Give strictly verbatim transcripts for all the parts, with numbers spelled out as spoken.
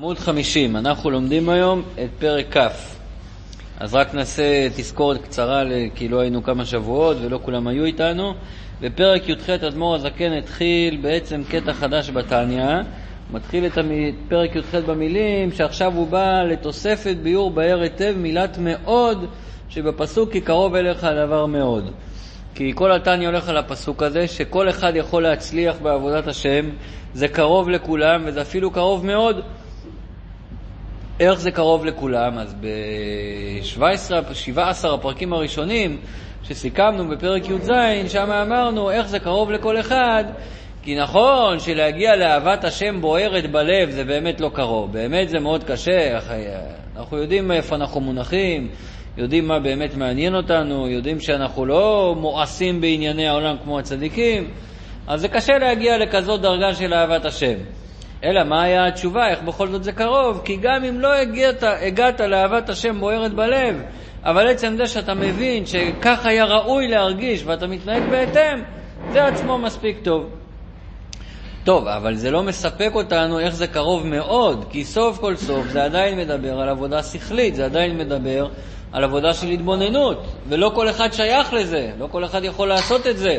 עמוד חמישים, אנחנו לומדים היום את פרק כ'. אז רק נעשה תזכורת קצרה, כי לא היינו כמה שבועות ולא כולם היו איתנו. בפרק י"ח אדמו"ר הזקן התחיל בעצם קטע חדש בתניא, מתחיל את פרק י"ח במילים שעכשיו הוא בא לתוספת ביור באר היטב מילת מאוד, שבפסוק כי קרוב אליך הדבר מאוד. כי כל התניא הולך על הפסוק הזה, שכל אחד יכול להצליח בעבודת השם, זה קרוב לכולם וזה אפילו קרוב מאוד. איך זה קרוב לכולם? אז ב-שבע עשרה הפרקים הראשונים שסיכמנו בפרק י"ז, שם אמרנו איך זה קרוב לכל אחד, כי נכון שלהגיע לאהבת השם בוערת בלב זה באמת לא קרוב, באמת זה מאוד קשה. אנחנו יודעים איפה אנחנו מונחים, יודעים מה באמת מעניין אותנו, יודעים שאנחנו לא מואסים בענייני העולם כמו הצדיקים, אז זה קשה להגיע לכזאת דרגה של אהבת השם. אלא מה היה התשובה? איך בכל זאת זה קרוב? כי גם אם לא הגעת, הגעת לאהבת השם בוערת בלב, אבל עצם זה שאתה מבין שכך היה ראוי להרגיש ואתה מתנהג בהתאם, זה עצמו מספיק טוב. טוב, אבל זה לא מספק אותנו איך זה קרוב מאוד, כי סוף כל סוף זה עדיין מדבר על עבודה שכלית, זה עדיין מדבר על עבודה של התבוננות, ולא כל אחד שייך לזה, לא כל אחד יכול לעשות את זה.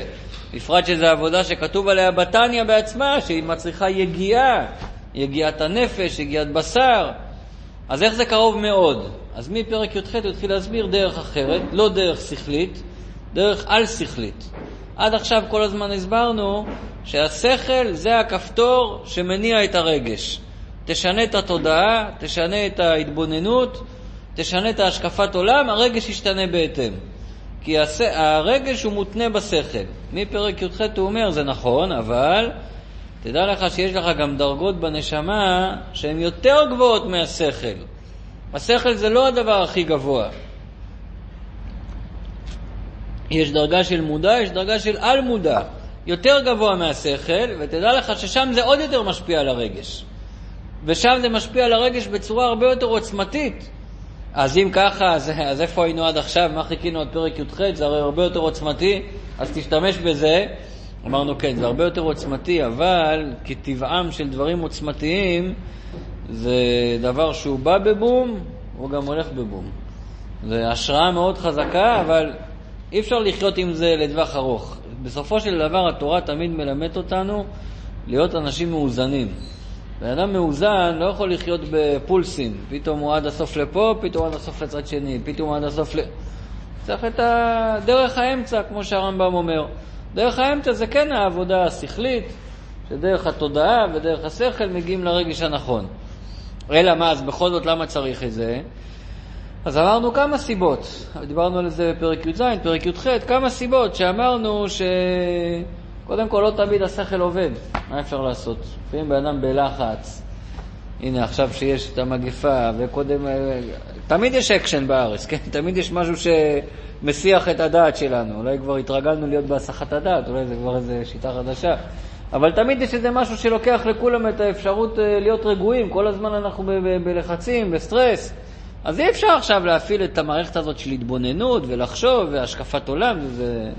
בפרט שזו עבודה שכתוב עליה בתניא בעצמה, שהיא מצריכה יגיעה, יגיעת הנפש, יגיעת בשר. אז איך זה קרוב מאוד? אז מפרק י"ח הוא התחיל להסביר דרך אחרת, לא דרך שכלית, דרך על שכלית. עד עכשיו כל הזמן הסברנו שהשכל זה הכפתור שמניע את הרגש. תשנה את התודעה, תשנה את ההתבוננות, תשנה את ההשקפת עולם, הרגש ישתנה בהתאם. כי הרגש הוא מותנה בשכל. מפרק י"ח הוא אומר, זה נכון, אבל תדע לך שיש לך גם דרגות בנשמה שהן יותר גבוהות מהשכל. השכל זה לא הדבר הכי גבוה. יש דרגה של מודע, יש דרגה של על מודע. יותר גבוה מהשכל, ותדע לך ששם זה עוד יותר משפיע על הרגש. ושם זה משפיע על הרגש בצורה הרבה יותר עוצמתית. אז אם ככה, אז, אז איפה היינו עד עכשיו? מה חיכינו עד פרק י"ח? זה הרי הרבה יותר עוצמתי, אז תשתמש בזה. אמרנו כן, זה הרבה יותר עוצמתי, אבל כטבעם של דברים עוצמתיים, זה דבר שהוא בא בבום, הוא גם הולך בבום. זה השראה מאוד חזקה, אבל אי אפשר לחיות עם זה לטווח ארוך. בסופו של דבר התורה תמיד מלמד אותנו להיות אנשים מאוזנים. ואדם מאוזן לא יכול לחיות בפולסים, פתאום הוא עד הסוף לפה, פתאום עד הסוף לצד שני, פתאום עד הסוף ל... צריך את הדרך האמצע, כמו שהרמב"ם אומר. דרך האמצע זה כן העבודה השכלית, שדרך התודעה ודרך השכל מגיעים לרגש הנכון. אלא מה, אז בכל זאת למה צריך את זה? אז אמרנו כמה סיבות, דיברנו על זה בפרק י"ז, פרק י"ח, כמה סיבות שאמרנו ש... קודם כל, לא תמיד השכל עובד. מה אפשר לעשות? לפעמים באדם בלחץ. הנה, עכשיו שיש את המגפה, וקודם... תמיד יש אקשן בארץ, כן? תמיד יש משהו שמסיח את הדעת שלנו. אולי כבר התרגלנו להיות בהסחת הדעת, אולי זה כבר איזו שיטה חדשה. אבל תמיד יש איזה משהו שלוקח לכולם את האפשרות להיות רגועים. כל הזמן אנחנו ב- ב- בלחצים, בסטרס. אז אי אפשר עכשיו להפעיל את המערכת הזאת של התבוננות, ולחשוב, והשקפת עולם, וזה...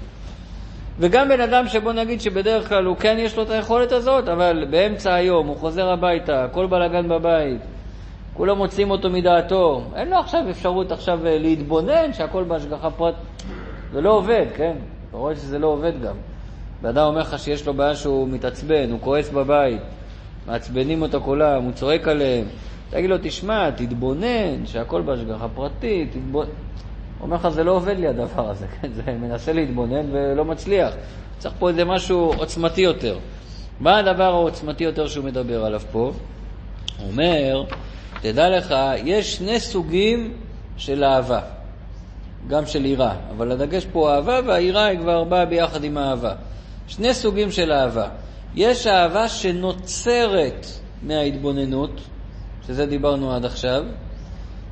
וגם בן אדם שבוא נגיד שבדרך כלל הוא כן יש לו את היכולת הזאת, אבל באמצע היום הוא חוזר הביתה, הכל בלגן בבית, כולם מוצאים אותו מדעתו, אין לו עכשיו אפשרות עכשיו להתבונן שהכל בהשגחה פרט, זה לא עובד, כן? אתה רואה שזה לא עובד גם. ואדם אומר לך שיש לו בעיה שהוא מתעצבן, הוא כועס בבית, מעצבנים אותו כולם, הוא צועק עליהם, תגיד לו תשמע, תתבונן שהכל בהשגחה פרטית, תתבונן. הוא אומר לך, זה לא עובד לי הדבר הזה, כן? זה מנסה להתבונן ולא מצליח. צריך פה איזה משהו עוצמתי יותר. מה הדבר העוצמתי יותר שהוא מדבר עליו פה? הוא אומר, תדע לך, יש שני סוגים של אהבה, גם של עירה, אבל הדגש פה אהבה, והעירה היא כבר באה ביחד עם האהבה. שני סוגים של אהבה. יש אהבה שנוצרת מההתבוננות, שזה דיברנו עד עכשיו,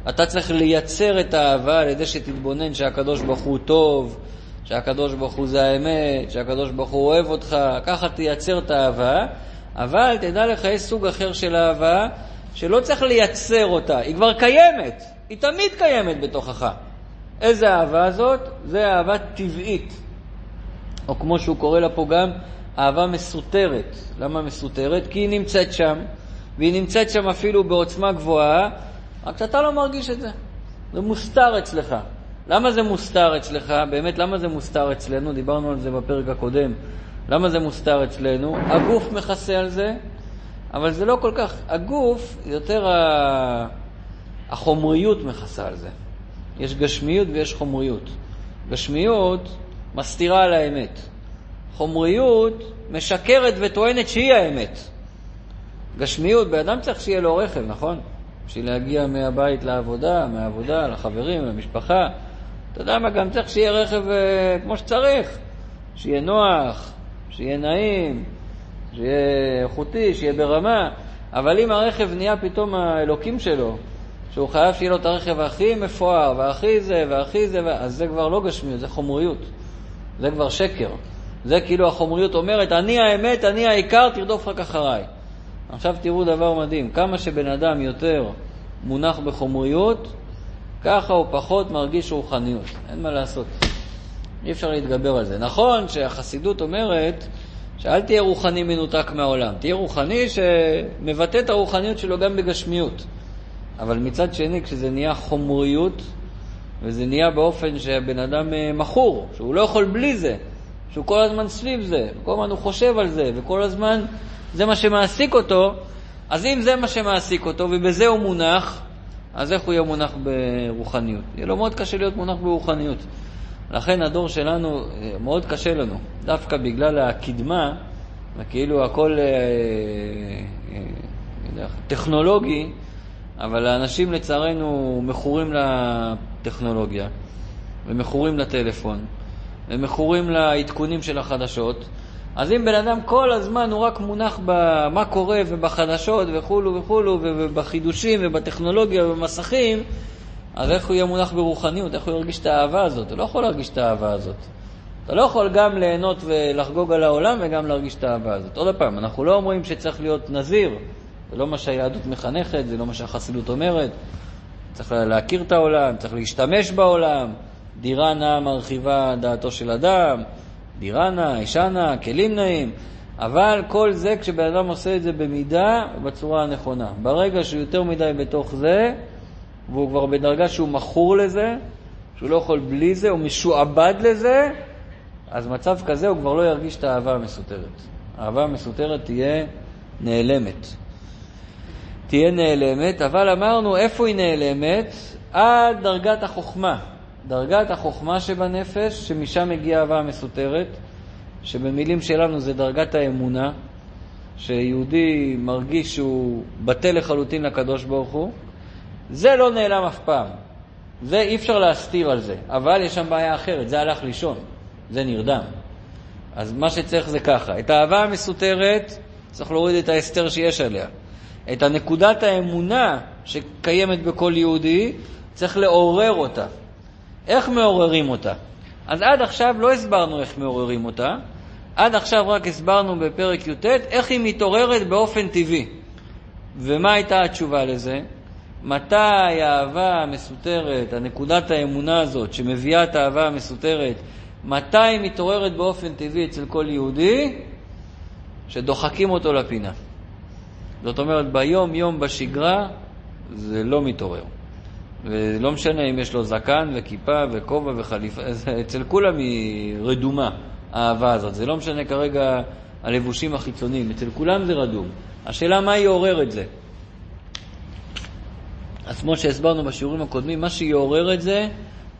אתה צריך לייצר את האהבה על ידי שתתבונן שהקדוש ברוך הוא טוב, שהקדוש ברוך הוא זה האמת, שהקדוש ברוך הוא אוהב אותך, ככה תייצר את האהבה. אבל תדע לך, יש סוג אחר של אהבה שלא צריך לייצר אותה, היא כבר קיימת, היא תמיד קיימת בתוכך. איזה אהבה זאת? זה אהבה טבעית, או כמו שהוא קורא לה פה גם, אהבה מסותרת. למה מסותרת? כי היא נמצאת שם, והיא נמצאת שם אפילו בעוצמה גבוהה, רק שאתה לא מרגיש את זה. זה מוסתר אצלך. למה זה מוסתר אצלך? באמת, למה זה מוסתר אצלנו? דיברנו על זה בפרק הקודם. למה זה מוסתר אצלנו? הגוף מכסה על זה, אבל זה לא כל כך. הגוף, יותר החומריות מכסה על זה. יש גשמיות ויש חומריות. גשמיות מסתירה על האמת. חומריות משקרת וטוענת שהיא האמת. גשמיות, באדם צריך שיהיה לו רכב, נכון? בשביל להגיע מהבית לעבודה, מהעבודה, לחברים, למשפחה. אתה יודע מה, גם צריך שיהיה רכב כמו שצריך. שיהיה נוח, שיהיה נעים, שיהיה איכותי, שיהיה ברמה. אבל אם הרכב נהיה פתאום האלוקים שלו, שהוא חייב שיהיה לו את הרכב הכי מפואר, והכי זה, והכי זה, אז זה כבר לא גשמיות, זה חומריות. זה כבר שקר. זה כאילו החומריות אומרת, אני האמת, אני העיקר, תרדוף רק אחריי. עכשיו תראו דבר מדהים, כמה שבן אדם יותר מונח בחומריות, ככה הוא פחות מרגיש רוחניות. אין מה לעשות. אי אפשר להתגבר על זה. נכון שהחסידות אומרת, שאל תהיה רוחני מנותק מהעולם. תהיה רוחני שמבטא את הרוחניות שלו גם בגשמיות. אבל מצד שני, כשזה נהיה חומריות, וזה נהיה באופן שהבן אדם מחור, שהוא לא יכול בלי זה, שהוא כל הזמן סביב זה, וכל הזמן הוא חושב על זה, וכל הזמן זה מה שמעסיק אותו, אז אם זה מה שמעסיק אותו, ובזה הוא מונח, אז איך הוא יהיה מונח ברוחניות? יהיה לו מאוד קשה להיות מונח ברוחניות. לכן הדור שלנו, מאוד קשה לנו, דווקא בגלל הקדמה, וכאילו הכל אה, אה, טכנולוגי, אבל האנשים לצערנו מכורים לטכנולוגיה, ומכורים לטלפון, ומכורים לעדכונים של החדשות. אז אם בן אדם כל הזמן הוא רק מונח במה קורה ובחדשות וכולו וכולו ובחידושים ובטכנולוגיה ובמסכים, אז איך הוא יהיה מונח ברוחניות? איך הוא ירגיש את האהבה הזאת? אתה לא יכול להרגיש את האהבה הזאת. אתה לא יכול גם ליהנות ולחגוג על העולם וגם להרגיש את האהבה הזאת. עוד פעם, אנחנו לא אומרים שצריך להיות נזיר. זה לא מה שהיהדות מחנכת, זה לא מה שהחסידות אומרת. צריך להכיר את העולם, צריך להשתמש בעולם. דירה נאה מרחיבה דעתו של אדם, דירה נאה, אישה נאה, כלים נאים. אבל כל זה כשבן אדם עושה את זה במידה ובצורה הנכונה. ברגע שהוא יותר מדי בתוך זה, והוא כבר בדרגה שהוא מכור לזה, שהוא לא יכול בלי זה, הוא משועבד לזה, אז מצב כזה הוא כבר לא ירגיש את האהבה המסותרת. האהבה המסותרת תהיה נעלמת. תהיה נעלמת, אבל אמרנו איפה היא נעלמת? עד דרגת החוכמה. דרגת החוכמה שבנפש, שמשם הגיעה האהבה המסותרת, שבמילים שלנו זה דרגת האמונה, שיהודי מרגיש שהוא בטל לחלוטין לקדוש ברוך הוא. זה לא נעלם אף פעם. זה אי אפשר להסתיר על זה. אבל יש שם בעיה אחרת, זה הלך לישון, זה נרדם. אז מה שצריך זה ככה, את האהבה המסותרת צריך להוריד את ההסתר שיש עליה. את הנקודת האמונה שקיימת בכל יהודי צריך לעורר אותה. איך מעוררים אותה? אז עד עכשיו לא הסברנו איך מעוררים אותה, עד עכשיו רק הסברנו בפרק י"ט איך היא מתעוררת באופן טבעי. ומה הייתה התשובה לזה? מתי האהבה המסותרת, הנקודת האמונה הזאת שמביאה את האהבה המסותרת, מתי היא מתעוררת באופן טבעי אצל כל יהודי? שדוחקים אותו לפינה. זאת אומרת, ביום יום בשגרה זה לא מתעורר. ולא משנה אם יש לו זקן וכיפה וכובע וחליפה, אצל כולם היא רדומה, האהבה הזאת. זה לא משנה כרגע הלבושים החיצוניים, אצל כולם זה רדום. השאלה מה יעורר את זה? אז כמו שהסברנו בשיעורים הקודמים, מה שיעורר את זה,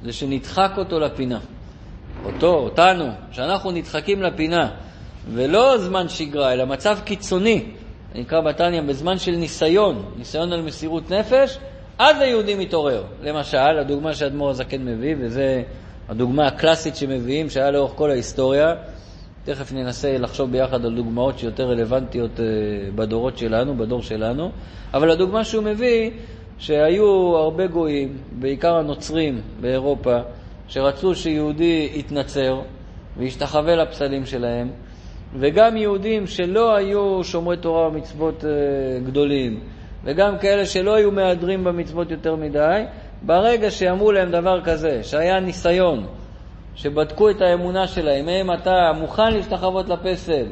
זה שנדחק אותו לפינה. אותו, אותנו, שאנחנו נדחקים לפינה, ולא זמן שגרה, אלא מצב קיצוני, נקרא בתניה, בזמן של ניסיון, ניסיון על מסירות נפש, אז היהודי מתעורר. למשל, הדוגמה שאדמו"ר הזקן מביא, וזה הדוגמה הקלאסית שמביאים, שהיה לאורך כל ההיסטוריה, תכף ננסה לחשוב ביחד על דוגמאות שיותר רלוונטיות בדורות שלנו, בדור שלנו, אבל הדוגמה שהוא מביא, שהיו הרבה גויים, בעיקר הנוצרים באירופה, שרצו שיהודי יתנצר וישתחווה לפסלים שלהם, וגם יהודים שלא היו שומרי תורה ומצוות גדולים, וגם כאלה שלא היו מהדרים במצוות יותר מדי, ברגע שאמרו להם דבר כזה, שהיה ניסיון, שבדקו את האמונה שלהם, אם אתה מוכן להשתחוות לפסל,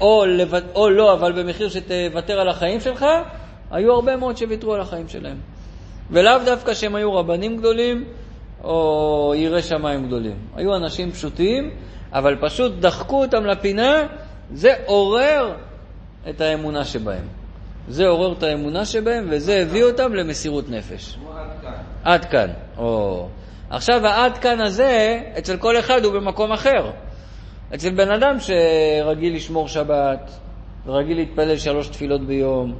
או, לבט... או לא, אבל במחיר שתוותר על החיים שלך, היו הרבה מאוד שוויתרו על החיים שלהם. ולאו דווקא שהם היו רבנים גדולים, או יראי שמיים גדולים. היו אנשים פשוטים, אבל פשוט דחקו אותם לפינה, זה עורר את האמונה שבהם. זה עורר את האמונה שבהם, וזה הביא אותם למסירות נפש. עד כאן. עד כאן. או... עכשיו העד כאן הזה, אצל כל אחד הוא במקום אחר. אצל בן אדם שרגיל לשמור שבת, ורגיל להתפלל שלוש תפילות ביום,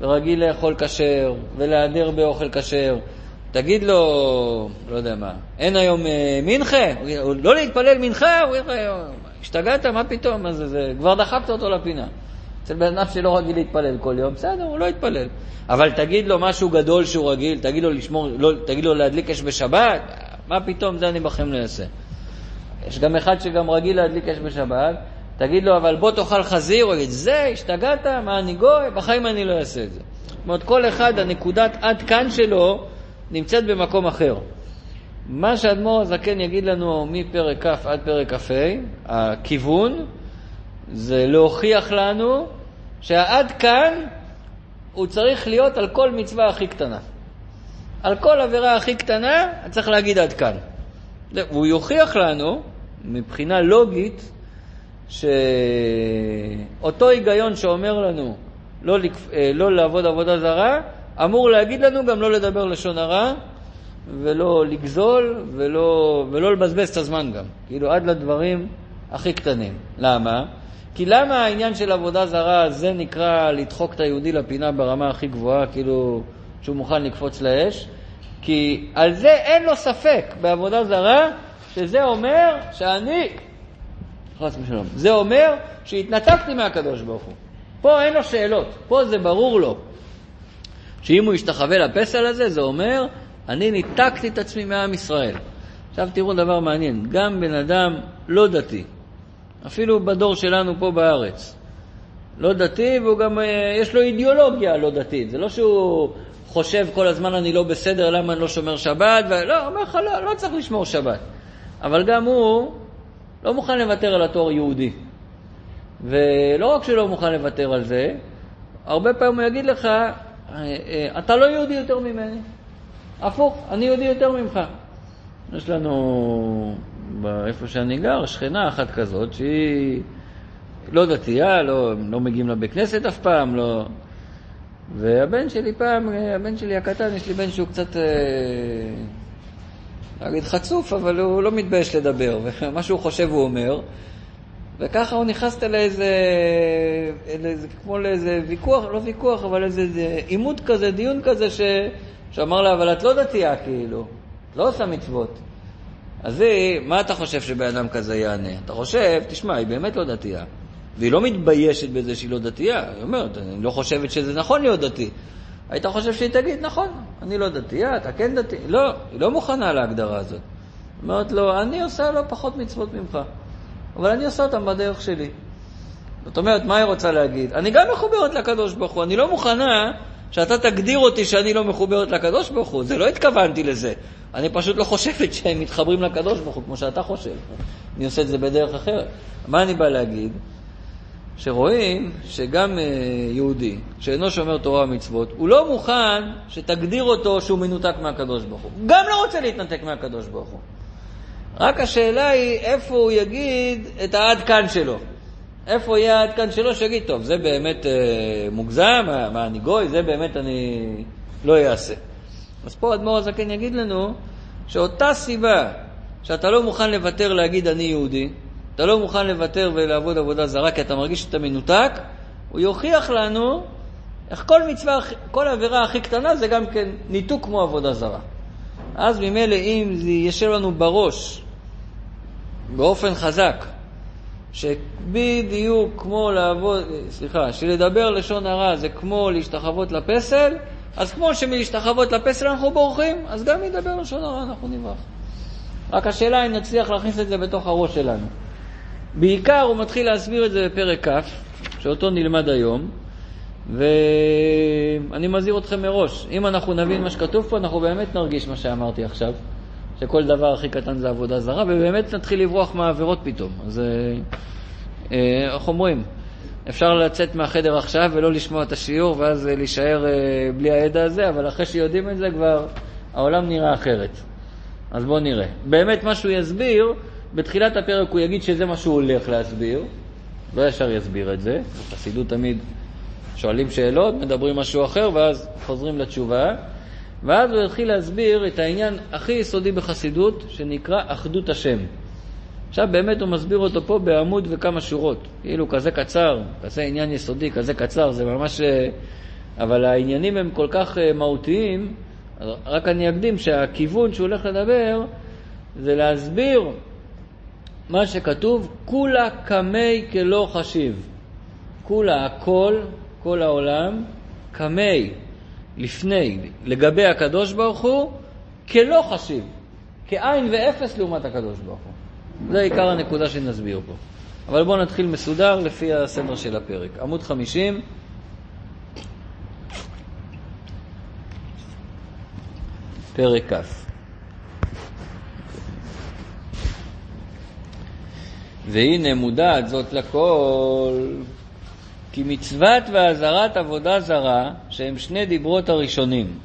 ורגיל לאכול כשר, ולהדר באוכל כשר, תגיד לו, לא יודע מה, אין היום אה, מנחה? הוא לא להתפלל מנחה? הוא השתגעת, מה פתאום? אז זה, כבר דחקת אותו לפינה. אצל בן אדם שלא רגיל להתפלל כל יום, בסדר, הוא לא יתפלל. אבל תגיד לו משהו גדול שהוא רגיל, תגיד לו, לשמור, לא, תגיד לו להדליק אש בשבת, מה פתאום זה אני בכם לעשה? יש גם אחד שגם רגיל להדליק אש בשבת, תגיד לו, אבל בוא תאכל חזיר, או את זה, השתגעת, מה אני גוי, בחיים אני לא אעשה את זה. זאת אומרת, כל אחד, הנקודת עד כאן שלו, נמצאת במקום אחר. מה שאדמו"ר הזקן יגיד לנו, מפרק כף עד פרק כפי, הכיוון, זה להוכיח לנו, שהעד כאן, הוא צריך להיות על כל מצווה הכי קטנה. על כל עבירה הכי קטנה, צריך להגיד עד כאן. והוא יוכיח לנו, מבחינה לוגית, שאותו היגיון שאומר לנו לא, לקפ... לא לעבוד עבודה זרה, אמור להגיד לנו גם לא לדבר לשון הרע, ולא לגזול, ולא, ולא לבזבז את הזמן גם. כאילו עד לדברים הכי קטנים. למה? כי למה העניין של עבודה זרה זה נקרא לדחוק את היהודי לפינה ברמה הכי גבוהה, כאילו שהוא מוכן לקפוץ לאש? כי על זה אין לו ספק בעבודה זרה, שזה אומר שאני... זה אומר שהתנתקתי מהקדוש ברוך הוא. פה אין לו שאלות, פה זה ברור לו שאם הוא ישתחווה לפסל הזה, זה אומר אני ניתקתי את עצמי מעם ישראל. עכשיו תראו דבר מעניין, גם בן אדם לא דתי, אפילו בדור שלנו פה בארץ, לא דתי, והוא גם יש לו אידיאולוגיה לא דתית. זה לא שהוא חושב כל הזמן אני לא בסדר, למה אני לא שומר שבת, ולא, אומר לך לא, לא צריך לשמור שבת, אבל גם הוא לא מוכן לוותר על התור יהודי. ולא רק שלא מוכן לוותר על זה, הרבה פעמים הוא יגיד לך, אתה לא יהודי יותר ממני. הפוך, אני יהודי יותר ממך. יש לנו, איפה שאני גר, שכנה אחת כזאת, שהיא לא דתייה, לא, לא מגיעים לה בכנסת אף פעם, לא. והבן שלי פעם, הבן שלי הקטן, יש לי בן שהוא קצת... להגיד חצוף, אבל הוא לא מתבייש לדבר, ומה שהוא חושב הוא אומר, וככה הוא נכנסת לאיזה, לאיזה כמו לאיזה ויכוח, לא ויכוח, אבל איזה עימות כזה, דיון כזה, ש... שאמר לה, אבל את לא דתייה כאילו, את לא עושה מצוות. אז היא, מה אתה חושב שבאדם כזה יענה? אתה חושב, תשמע, היא באמת לא דתייה, והיא לא מתביישת בזה שהיא לא דתייה, היא אומרת, אני לא חושבת שזה נכון להיות דתי. היית חושב שהיא תגיד, נכון, אני לא דתייה, אתה כן דתי. לא, היא לא מוכנה להגדרה הזאת. אומרת לו, אני עושה לא פחות מצוות ממך, אבל אני עושה אותם בדרך שלי. זאת אומרת, מה היא רוצה להגיד? אני גם מחוברת לקדוש ברוך הוא, אני לא מוכנה שאתה תגדיר אותי שאני לא מחוברת לקדוש ברוך הוא, זה לא התכוונתי לזה. אני פשוט לא חושבת שהם מתחברים לקדוש ברוך הוא, כמו שאתה חושב. אני עושה את זה בדרך אחרת. מה אני בא להגיד? שרואים שגם יהודי שאינו שומר תורה ומצוות, הוא לא מוכן שתגדיר אותו שהוא מנותק מהקדוש ברוך הוא. גם לא רוצה להתנתק מהקדוש ברוך הוא. רק השאלה היא איפה הוא יגיד את העד כאן שלו. איפה יהיה העד כאן שלו שיגיד, טוב, זה באמת אה, מוגזם, מה, מה אני גוי, זה באמת אני לא אעשה. אז פה אדמו"ר הזקן יגיד לנו שאותה סיבה שאתה לא מוכן לוותר להגיד אני יהודי, אתה לא מוכן לוותר ולעבוד עבודה זרה, כי אתה מרגיש שאתה מנותק, הוא יוכיח לנו איך כל מצווה, כל עבירה הכי קטנה, זה גם כן ניתוק כמו עבודה זרה. אז ממילא אם זה ישב לנו בראש, באופן חזק, שבדיוק כמו לעבוד, סליחה, שלדבר לשון הרע זה כמו להשתחוות לפסל, אז כמו שמלהשתחוות לפסל אנחנו בורחים, אז גם לדבר לשון הרע אנחנו נברח. רק השאלה אם נצליח להכניס את זה בתוך הראש שלנו. בעיקר הוא מתחיל להסביר את זה בפרק כף, שאותו נלמד היום, ואני מזהיר אתכם מראש, אם אנחנו נבין מה שכתוב פה, אנחנו באמת נרגיש מה שאמרתי עכשיו, שכל דבר הכי קטן זה עבודה זרה, ובאמת נתחיל לברוח מהעבירות פתאום. אז איך אומרים? אפשר לצאת מהחדר עכשיו ולא לשמוע את השיעור ואז להישאר בלי הידע הזה, אבל אחרי שיודעים את זה כבר העולם נראה אחרת. אז בואו נראה. באמת מה שהוא יסביר, בתחילת הפרק הוא יגיד שזה מה שהוא הולך להסביר, לא ישר יסביר את זה, בחסידות תמיד שואלים שאלות, מדברים משהו אחר ואז חוזרים לתשובה, ואז הוא יתחיל להסביר את העניין הכי יסודי בחסידות שנקרא אחדות השם. עכשיו באמת הוא מסביר אותו פה בעמוד וכמה שורות, כאילו כזה קצר, כזה עניין יסודי, כזה קצר, זה ממש, אבל העניינים הם כל כך מהותיים. רק אני אקדים שהכיוון שהוא הולך לדבר זה להסביר מה שכתוב, כולה קמי כלא חשיב, כולה הכל, כל העולם, קמי לפני, לגבי הקדוש ברוך הוא, כלא חשיב, כאין ואפס לעומת הקדוש ברוך הוא. זה עיקר הנקודה שנסביר פה. אבל בואו נתחיל מסודר לפי הסדר של הפרק. עמוד חמישים. פרק כף. והנה מודעת זאת לכל, כי מצוות והזרת עבודה זרה, שהם שני דיברות הראשונים.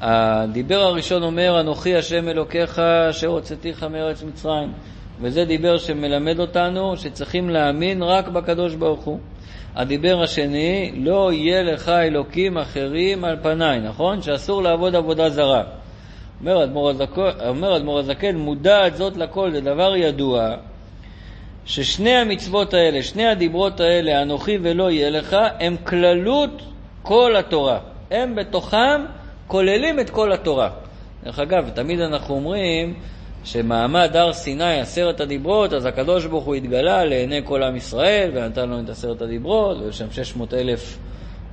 הדיבר הראשון אומר, אנוכי השם אלוקיך אשר הוצאתיך מארץ מצרים. וזה דיבר שמלמד אותנו שצריכים להאמין רק בקדוש ברוך הוא. הדיבר השני, לא יהיה לך אלוקים אחרים על פניי, נכון? שאסור לעבוד עבודה זרה. אומר אדמו"ר הזקן, אומר אדמו"ר הזקן, מודעת זאת לכל, זה דבר ידוע, ששני המצוות האלה, שני הדיברות האלה, אנוכי ולא יהיה לך, הם כללות כל התורה. הם בתוכם כוללים את כל התורה. דרך אגב, תמיד אנחנו אומרים, שמעמד הר סיני עשרת הדיברות, אז הקדוש ברוך הוא התגלה לעיני כל עם ישראל ונתן לו את עשרת הדיברות, ויש שם שש מאות אלף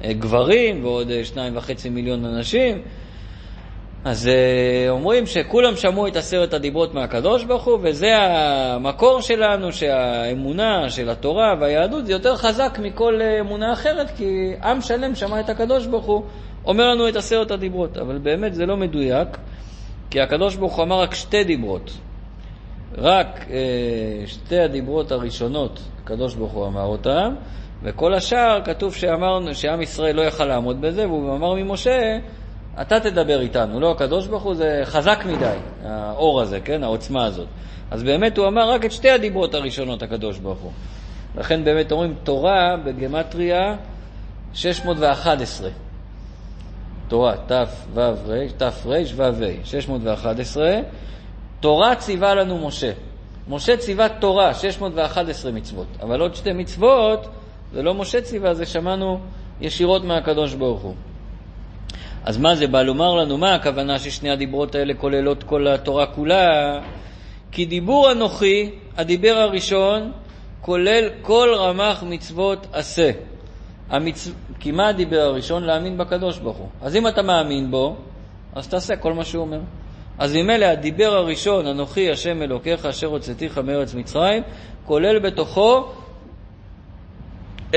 גברים ועוד שניים וחצי מיליון אנשים. אז אומרים שכולם שמעו את עשרת הדיברות מהקדוש ברוך הוא, וזה המקור שלנו, שהאמונה של התורה והיהדות זה יותר חזק מכל אמונה אחרת, כי עם שלם שמע את הקדוש ברוך הוא אומר לנו את עשרת הדיברות. אבל באמת זה לא מדויק, כי הקדוש ברוך הוא אמר רק שתי דיברות. רק אה, שתי הדיברות הראשונות הקדוש ברוך הוא אמר אותם, וכל השאר כתוב שאמרנו שעם ישראל לא יכל לעמוד בזה, והוא אמר ממשה, אתה תדבר איתנו, לא הקדוש ברוך הוא, זה חזק מדי, האור הזה, כן, העוצמה הזאת. אז באמת הוא אמר רק את שתי הדיברות הראשונות הקדוש ברוך הוא. לכן באמת אומרים תורה בגמטריה שש מאות ואחת עשרה. תורה, תף, וו, רי, תף, רי, שוו, וי, שש מאות ואחת עשרה. תורה ציווה לנו משה. משה ציווה תורה, שש מאות ואחת עשרה מצוות. אבל עוד שתי מצוות, זה לא משה ציווה, זה שמענו ישירות מהקדוש ברוך הוא. אז מה זה בא לומר לנו? מה הכוונה ששני הדיברות האלה כוללות כל התורה כולה? כי דיבור אנוכי, הדיבר הראשון, כולל כל רמ"ח מצוות עשה. המצו... כי מה הדיבר הראשון? להאמין בקדוש ברוך הוא. אז אם אתה מאמין בו, אז תעשה כל מה שהוא אומר. אז אם אלה הדיבר הראשון, אנוכי השם אלוקיך אשר הוצאתיך מארץ מצרים, כולל בתוכו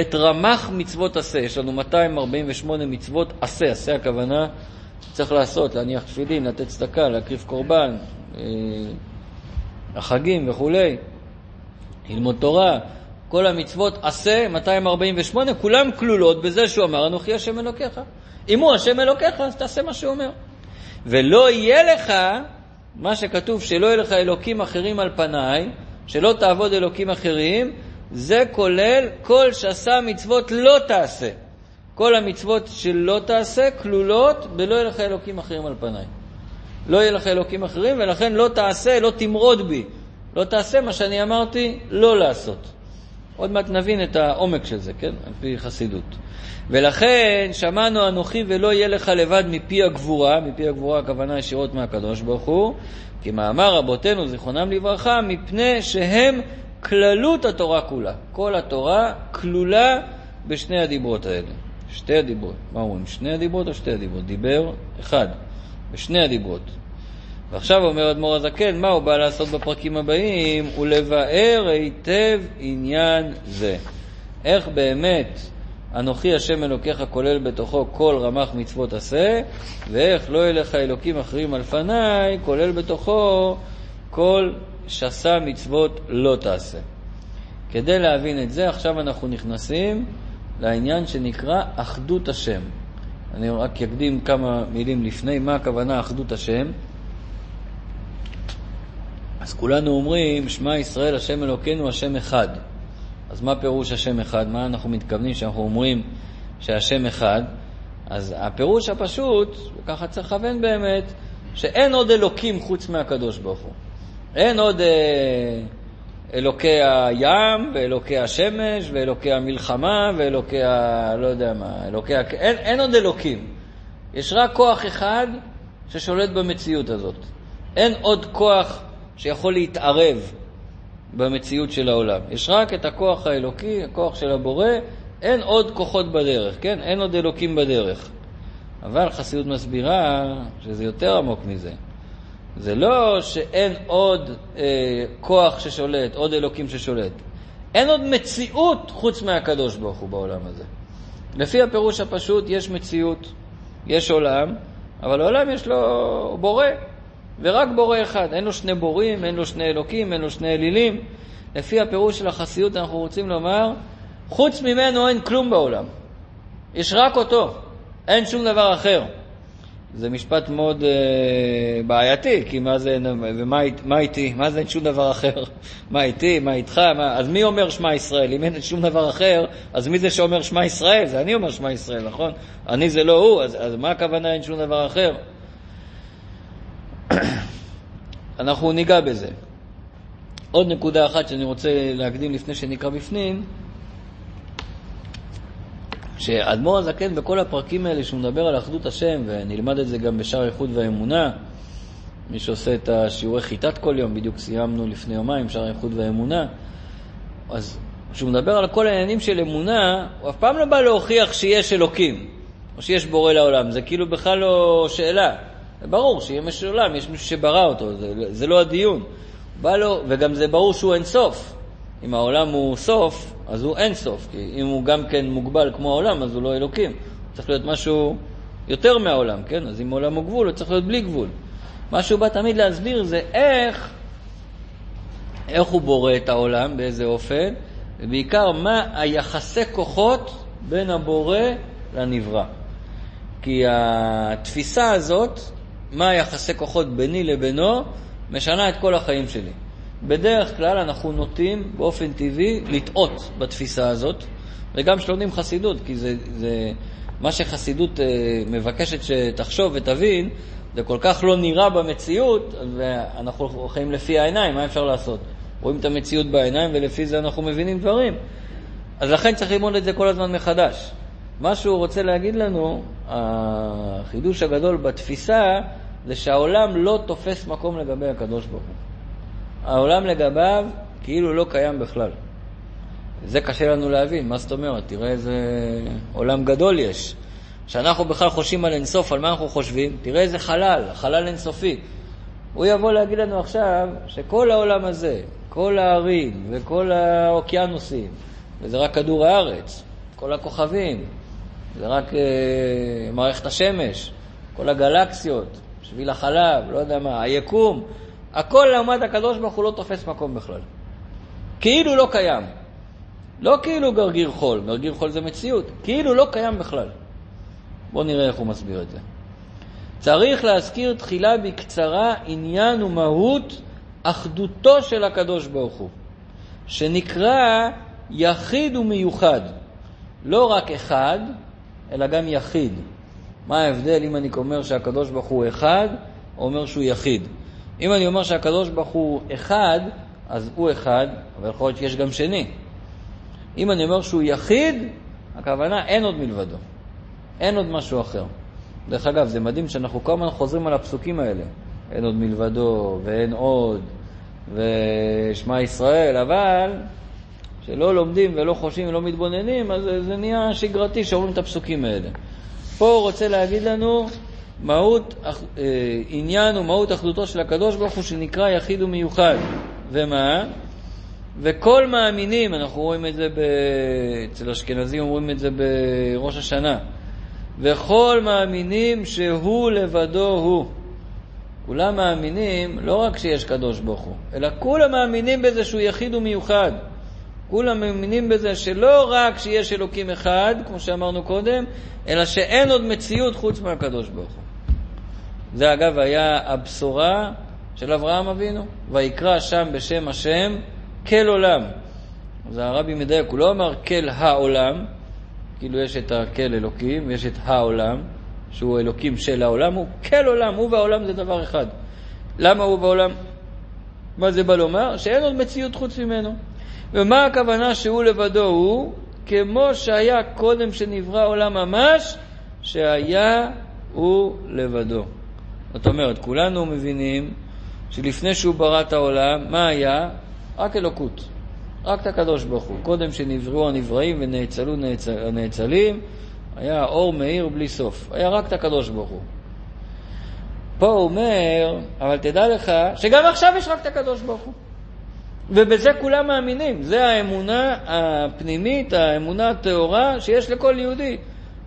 את רמ"ח מצוות עשה. יש לנו מאתיים ארבעים ושמונה מצוות עשה. עשה הכוונה צריך לעשות, להניח תפילין, לתת צדקה, להקריב קורבן, החגים וכו', ללמוד תורה. כל המצוות עשה, מאתיים ארבעים ושמונה, כולם כלולות בזה שהוא אמר, אנוכי השם אלוקיך. אם הוא השם אלוקיך, אז תעשה מה שהוא אומר. ולא יהיה לך, מה שכתוב, שלא יהיה לך אלוקים אחרים על פניי, שלא תעבוד אלוקים אחרים, זה כולל כל שעשה מצוות לא תעשה. כל המצוות שלא תעשה, כלולות, ולא יהיה לך אלוקים אחרים על פניי. לא יהיה לך אלוקים אחרים, ולכן לא תעשה, לא תמרוד בי. לא תעשה מה שאני אמרתי, לא לעשות. עוד מעט נבין את העומק של זה, כן? על פי חסידות. ולכן שמענו אנוכי ולא יהיה לך לבד מפי הגבורה, מפי הגבורה הכוונה ישירות מהקדוש ברוך הוא, כי מאמר רבותינו זכרונם לברכה, מפני שהם כללות התורה כולה. כל התורה כלולה בשני הדיברות האלה. שתי הדיברות. מה אומרים? שני הדיברות או שתי הדיברות? דיבר אחד. בשני הדיברות. ועכשיו אומר אדמו"ר הזקן, מה הוא בא לעשות בפרקים הבאים? הוא לבאר היטב עניין זה. איך באמת אנוכי השם אלוקיך כולל בתוכו כל רמ"ח מצוות עשה, ואיך לא יהיה לך אלוקים אחרים על פניי, כולל בתוכו כל שעשה מצוות לא תעשה. כדי להבין את זה, עכשיו אנחנו נכנסים לעניין שנקרא אחדות השם. אני רק אקדים כמה מילים לפני, מה הכוונה אחדות השם? אז כולנו אומרים, שמע ישראל, השם אלוקינו, השם אחד. אז מה פירוש השם אחד? מה אנחנו מתכוונים שאנחנו אומרים שהשם אחד? אז הפירוש הפשוט, וככה צריך לכוון באמת, שאין עוד אלוקים חוץ מהקדוש ברוך הוא. אין עוד אה, אלוקי הים, ואלוקי השמש, ואלוקי המלחמה, ואלוקי ה... לא יודע מה, אלוקי... אין, אין עוד אלוקים. יש רק כוח אחד ששולט במציאות הזאת. אין עוד כוח שיכול להתערב במציאות של העולם. יש רק את הכוח האלוקי, הכוח של הבורא, אין עוד כוחות בדרך, כן? אין עוד אלוקים בדרך. אבל חסידות מסבירה שזה יותר עמוק מזה. זה לא שאין עוד אה, כוח ששולט, עוד אלוקים ששולט. אין עוד מציאות חוץ מהקדוש ברוך הוא בעולם הזה. לפי הפירוש הפשוט, יש מציאות, יש עולם, אבל העולם יש לו בורא, ורק בורא אחד. אין לו שני בורים, אין לו שני אלוקים, אין לו שני אלילים. לפי הפירוש של החסידות אנחנו רוצים לומר, חוץ ממנו אין כלום בעולם. יש רק אותו. אין שום דבר אחר. זה משפט מאוד אה, בעייתי, כי מה זה, ומה, מה איתי? מה זה אין שום דבר אחר? מה איתי? מה איתך? מה, אז מי אומר שמה ישראל? אם אין שום דבר אחר, אז מי זה שאומר שמה ישראל? זה אני אומר שמה ישראל, נכון? אני זה לא הוא, אז, אז מה הכוונה אין שום דבר אחר? אנחנו ניגע בזה. עוד נקודה אחת שאני רוצה להקדים לפני שנקרא בפנים, שאדמו"ר הזקן בכל הפרקים האלה שהוא מדבר על אחדות השם, ונלמד את זה גם בשער היחוד והאמונה, מי שעושה את השיעורי חיטת כל יום, בדיוק סיימנו לפני יומיים שער היחוד והאמונה, אז כשהוא מדבר על כל העניינים של אמונה, הוא אף פעם לא בא להוכיח שיש אלוקים או שיש בורא לעולם, זה כאילו בכלל לא שאלה, זה ברור שיש עולם, יש מישהו שברא אותו, זה, זה לא הדיון, בא לו, וגם זה ברור שהוא אין סוף. אם העולם הוא סוף, אז הוא אין סוף, כי אם הוא גם כן מוגבל כמו העולם, אז הוא לא אלוקים. צריך להיות משהו יותר מהעולם, כן? אז אם העולם הוא גבול, הוא צריך להיות בלי גבול. מה שהוא בא תמיד להסביר זה איך, איך הוא בורא את העולם, באיזה אופן, ובעיקר מה היחסי כוחות בין הבורא לנברא. כי התפיסה הזאת, מה היחסי כוחות ביני לבינו, משנה את כל החיים שלי. בדרך כלל אנחנו נוטים באופן טבעי לטעות בתפיסה הזאת, וגם שלומדים חסידות, כי זה, זה מה שחסידות מבקשת שתחשוב ותבין, זה כל כך לא נראה במציאות, ואנחנו חיים לפי העיניים, מה אפשר לעשות? רואים את המציאות בעיניים, ולפי זה אנחנו מבינים דברים. אז לכן צריך ללמוד את זה כל הזמן מחדש. מה שהוא רוצה להגיד לנו, החידוש הגדול בתפיסה, זה שהעולם לא תופס מקום לגבי הקדוש ברוך הוא. העולם לגביו כאילו לא קיים בכלל. זה קשה לנו להבין, מה זאת אומרת? תראה איזה עולם גדול יש. כשאנחנו בכלל חושבים על אינסוף, על מה אנחנו חושבים? תראה איזה חלל, חלל אינסופי. הוא יבוא להגיד לנו עכשיו שכל העולם הזה, כל הערים וכל האוקיינוסים, וזה רק כדור הארץ, כל הכוכבים, זה רק אה, מערכת השמש, כל הגלקסיות, שביל החלב, לא יודע מה, היקום, הכל לעומת הקדוש ברוך הוא לא תופס מקום בכלל. כאילו לא קיים. לא כאילו גרגיר חול, גרגיר חול זה מציאות. כאילו לא קיים בכלל. בואו נראה איך הוא מסביר את זה. צריך להזכיר תחילה בקצרה עניין ומהות אחדותו של הקדוש ברוך הוא, שנקרא יחיד ומיוחד. לא רק אחד, אלא גם יחיד. מה ההבדל אם אני אומר שהקדוש ברוך הוא אחד, או אומר שהוא יחיד? אם אני אומר שהקדוש ברוך הוא אחד, אז הוא אחד, אבל יכול להיות שיש גם שני. אם אני אומר שהוא יחיד, הכוונה אין עוד מלבדו. אין עוד משהו אחר. דרך אגב, זה מדהים שאנחנו כמה חוזרים על הפסוקים האלה. אין עוד מלבדו, ואין עוד, ושמע ישראל, אבל שלא לומדים ולא חושבים ולא מתבוננים, אז זה נהיה שגרתי שאומרים את הפסוקים האלה. פה הוא רוצה להגיד לנו, מהות עניין ומהות אחדותו של הקדוש ברוך הוא שנקרא יחיד ומיוחד. ומה? וכל מאמינים, אנחנו רואים את זה ב... אצל אשכנזים אומרים את זה בראש השנה, וכל מאמינים שהוא לבדו הוא. כולם מאמינים לא רק שיש קדוש ברוך הוא, אלא כולם מאמינים בזה שהוא יחיד ומיוחד. כולם מאמינים בזה שלא רק שיש אלוקים אחד, כמו שאמרנו קודם, אלא שאין עוד מציאות חוץ מהקדוש ברוך הוא. זה אגב היה הבשורה של אברהם אבינו, ויקרא שם בשם השם כל עולם. אז הרבי מדייק, הוא לא אמר כל העולם, כאילו יש את הכל אלוקים, יש את העולם, שהוא אלוקים של העולם, הוא כל עולם, הוא והעולם זה דבר אחד. למה הוא והעולם? מה זה בא לומר? שאין עוד מציאות חוץ ממנו. ומה הכוונה שהוא לבדו הוא? כמו שהיה קודם שנברא העולם ממש, שהיה הוא לבדו. זאת אומרת, כולנו מבינים שלפני שהוא ברא את העולם, מה היה? רק אלוקות. רק את הקדוש ברוך הוא. קודם שנבראו הנבראים ונאצלו הנאצלים, היה אור מאיר בלי סוף. היה רק את הקדוש ברוך הוא. פה הוא אומר, אבל תדע לך, שגם עכשיו יש רק את הקדוש ברוך הוא. ובזה כולם מאמינים. זה האמונה הפנימית, האמונה הטהורה שיש לכל יהודי.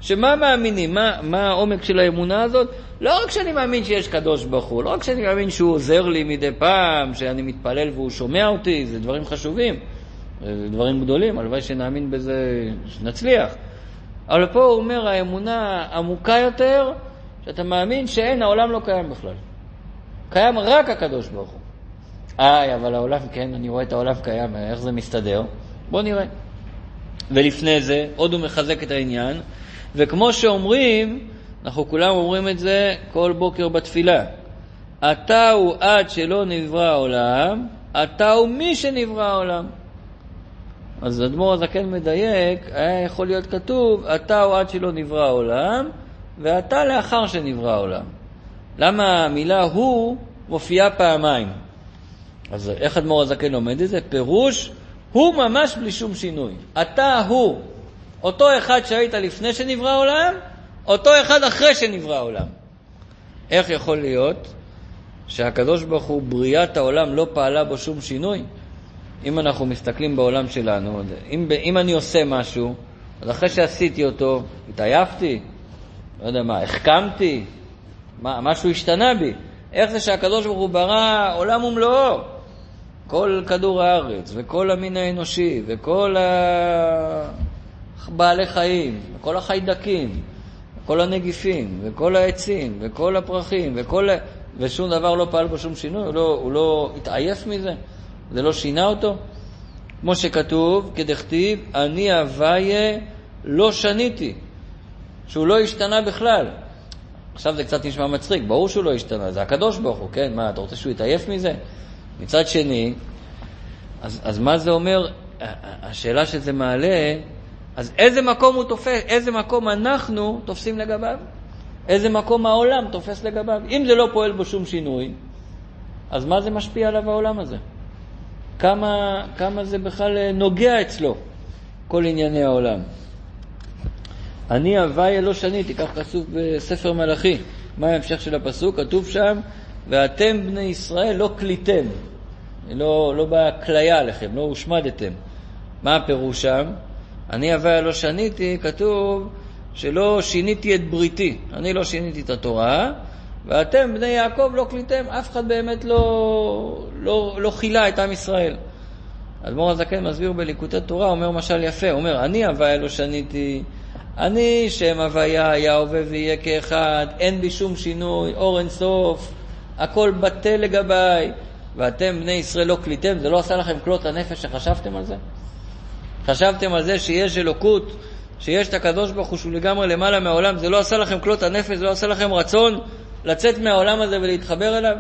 שמה מאמינים? מה, מה העומק של האמונה הזאת? לא רק שאני מאמין שיש קדוש ברוך הוא, לא רק שאני מאמין שהוא עוזר לי מדי פעם, שאני מתפלל והוא שומע אותי, זה דברים חשובים, זה דברים גדולים, הלוואי שנאמין בזה, שנצליח. אבל פה הוא אומר, האמונה עמוקה יותר, שאתה מאמין שאין, העולם לא קיים בכלל. קיים רק הקדוש ברוך הוא. איי, אבל העולם כן, אני רואה את העולם קיים, איך זה מסתדר? בוא נראה. ולפני זה, עוד הוא מחזק את העניין, וכמו שאומרים, אנחנו כולם אומרים את זה כל בוקר בתפילה. אתה הוא עד שלא נברא העולם, אתה הוא מי שנברא העולם. אז אדמו"ר הזקן מדייק, היה יכול להיות כתוב, אתה הוא עד שלא נברא העולם, ואתה לאחר שנברא העולם. למה המילה הוא מופיעה פעמיים? אז איך אדמו"ר הזקן לומד את זה? פירוש, הוא ממש בלי שום שינוי. אתה הוא. אותו אחד שהיית לפני שנברא העולם, אותו אחד אחרי שנברא העולם. איך יכול להיות שהקדוש ברוך הוא בריאת העולם לא פעלה בו שום שינוי? אם אנחנו מסתכלים בעולם שלנו, אם, אם אני עושה משהו, אז אחרי שעשיתי אותו, התעייפתי, לא יודע מה, החכמתי, מה, משהו השתנה בי. איך זה שהקדוש ברוך הוא ברא עולם ומלואו? כל כדור הארץ וכל המין האנושי וכל בעלי חיים וכל החיידקים וכל הנגיפים וכל העצים וכל הפרחים וכל, ושום דבר לא פעל בו שום שינוי, הוא לא, הוא לא התעייף מזה, זה לא שינה אותו. כמו שכתוב כדכתיב, אני הוויה לא שניתי, שהוא לא השתנה בכלל. עכשיו זה קצת נשמע מצחיק, ברור שהוא לא השתנה, זה הקדוש ברוך הוא, כן? מה, אתה רוצה שהוא יתעייף מזה? מצד שני, אז, אז מה זה אומר? השאלה שזה מעלה, אז איזה מקום הוא תופס, איזה מקום אנחנו תופסים לגביו? איזה מקום העולם תופס לגביו? אם זה לא פועל בו שום שינוי, אז מה זה משפיע עליו העולם הזה? כמה, כמה זה בכלל נוגע אצלו, כל ענייני העולם. אני הוויה לא שניתי, כך כתוב בספר מלאכי. מה ההמשך של הפסוק? כתוב שם, ואתם בני ישראל לא קליתם, לא, לא בהקליה לכם, לא הושמדתם. מה הפירוש שם? אני הוויה לא שניתי, כתוב שלא שיניתי את בריתי, אני לא שיניתי את התורה, ואתם בני יעקב לא קליתם, אף אחד באמת לא, לא, לא חילה את עם ישראל. אדמו"ר הזקן מסביר בליקוטי תורה, אומר משל יפה, אומר אני הוויה לא שניתי, אני שם הוויה היה הווה ויהיה כאחד, אין בי שום שינוי, אור אין סוף, הכל בטל לגביי, ואתם בני ישראל לא קליתם, זה לא עשה לכם קלות הנפש שחשבתם על זה? חשבתם על זה שיש אלוקות, שיש את הקדוש ברוך הוא שהוא לגמרי למעלה מהעולם, זה לא עשה לכם קלות הנפש, זה לא עשה לכם רצון לצאת מהעולם הזה ולהתחבר אליו?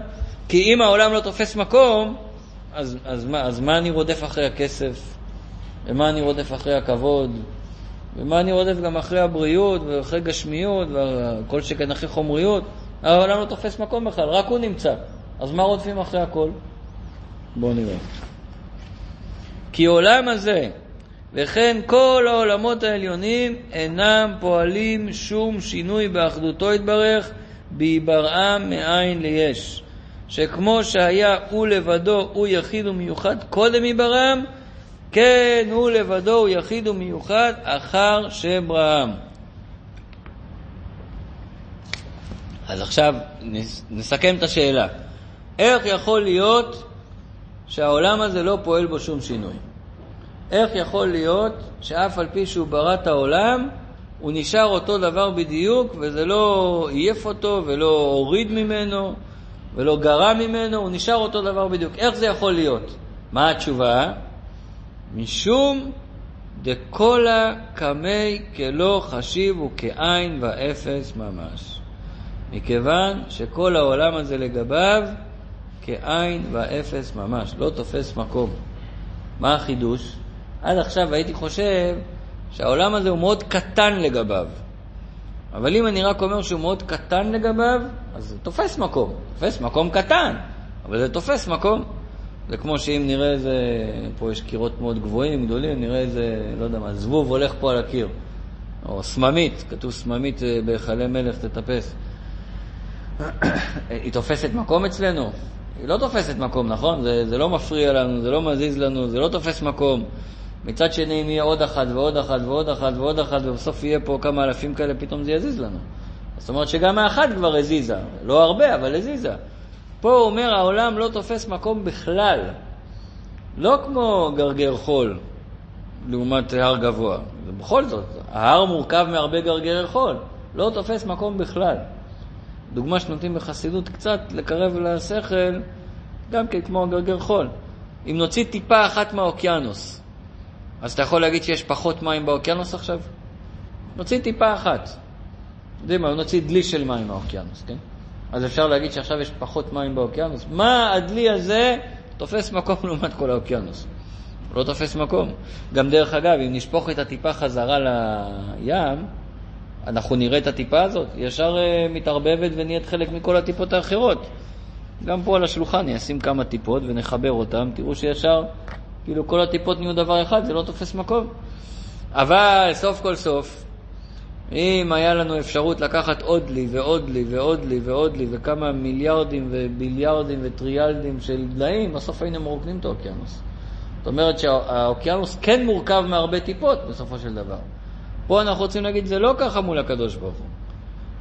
כי אם העולם לא תופס מקום, אז, אז, מה, אז מה אני רודף אחרי הכסף? ומה אני רודף אחרי הכבוד? ומה אני רודף גם אחרי הבריאות, ואחרי גשמיות, וכל שכן אחרי חומריות? העולם לא תופס מקום בכלל, רק הוא נמצא. אז מה רודפים אחרי הכל? בואו נראה. כי העולם הזה, וכן כל העולמות העליונים, אינם פועלים שום שינוי באחדותו יתברך, בהיברעם מאין ליש. שכמו שהיה הוא לבדו, הוא יחיד ומיוחד קודם היברעם, כן הוא לבדו, הוא יחיד ומיוחד אחר שברעם. אז עכשיו נסכם את השאלה. איך יכול להיות שהעולם הזה לא פועל בו שום שינוי? איך יכול להיות שאף על פי שהוא ברא את העולם, הוא נשאר אותו דבר בדיוק, וזה לא עייף אותו, ולא הוריד ממנו, ולא גרע ממנו, הוא נשאר אותו דבר בדיוק. איך זה יכול להיות? מה התשובה? משום דקולה קמי כלא חשיבו כעין ואפס ממש. מכיוון שכל העולם הזה לגביו כעין ואפס ממש, לא תופס מקום. מה החידוש? עד עכשיו הייתי חושב שהעולם הזה הוא מאוד קטן לגביו, אבל אם אני רק אומר שהוא מאוד קטן לגביו, אז זה תופס מקום. תופס מקום קטן, אבל זה תופס מקום. זה כמו שאם נראה איזה, פה יש קירות מאוד גבוהים, גדולים, נראה איזה, לא יודע מה, זבוב הולך פה על הקיר, או סממית, כתוב סממית בהיכלי מלך תטפס. היא תופסת מקום אצלנו? היא לא תופסת מקום, נכון? זה, זה לא מפריע לנו, זה לא מזיז לנו, זה לא תופס מקום. מצד שני, אם יהיה עוד אחת ועוד אחת ועוד אחת ועוד אחת, ובסוף יהיה פה כמה אלפים כאלה, פתאום זה יזיז לנו. זאת אומרת שגם האחת כבר הזיזה, לא הרבה, אבל הזיזה. פה הוא אומר, העולם לא תופס מקום בכלל. לא כמו גרגר חול, לעומת הר גבוה. ובכל זאת, ההר מורכב מהרבה גרגר חול. לא תופס מקום בכלל. דוגמה שנותנים בחסידות קצת לקרב לשכל, גם כן כמו גרגר חול. אם נוציא טיפה אחת מהאוקיינוס, אז אתה יכול להגיד שיש פחות מים באוקיינוס עכשיו? נוציא טיפה אחת. יודעים מה, נוציא דלי של מים מהאוקיינוס, כן? אז אפשר להגיד שעכשיו יש פחות מים באוקיינוס. מה הדלי הזה תופס מקום לעומת כל האוקיינוס? לא תופס מקום. גם דרך אגב, אם נשפוך את הטיפה חזרה לים, אנחנו נראה את הטיפה הזאת, ישר מתערבבת ונהיית חלק מכל הטיפות האחרות. גם פה על השולחן נשים כמה טיפות ונחבר אותם, תראו שישר כאילו כל הטיפות נהיו דבר אחד, זה לא תופס מקום. אבל סוף כל סוף, אם היה לנו אפשרות לקחת עוד לי ועוד לי ועוד לי ועוד לי וכמה מיליארדים וביליארדים וטריאלדים של דליים, בסוף היינו מרוקנים את האוקיינוס. זאת אומרת שהאוקיינוס כן מורכב מהרבה טיפות בסופו של דבר. פה אנחנו רוצים להגיד, זה לא ככה מול הקדוש ברוך הוא.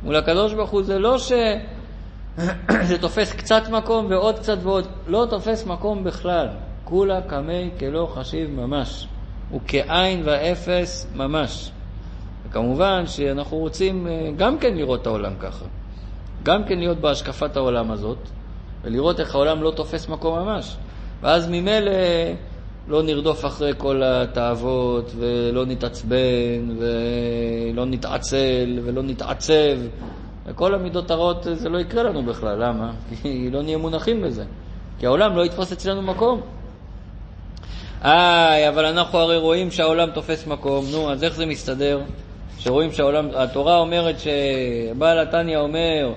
מול הקדוש ברוך הוא זה לא שזה תופס קצת מקום ועוד קצת ועוד, לא תופס מקום בכלל. כולה כמי כלא חשיב ממש, וכעין ואפס ממש. וכמובן שאנחנו רוצים גם כן לראות את העולם ככה, גם כן להיות בהשקפת העולם הזאת, ולראות איך העולם לא תופס מקום ממש. ואז ממילא לא נרדוף אחרי כל התאוות, ולא נתעצבן, ולא נתעצל, ולא נתעצב, וכל המידות הרעות זה לא יקרה לנו בכלל. למה? כי לא נהיה מונחים בזה, כי העולם לא יתפוס אצלנו מקום. איי, אבל אנחנו הרי רואים שהעולם תופס מקום. נו, אז איך זה מסתדר? שרואים שהעולם, התורה אומרת, שבעל התניא אומר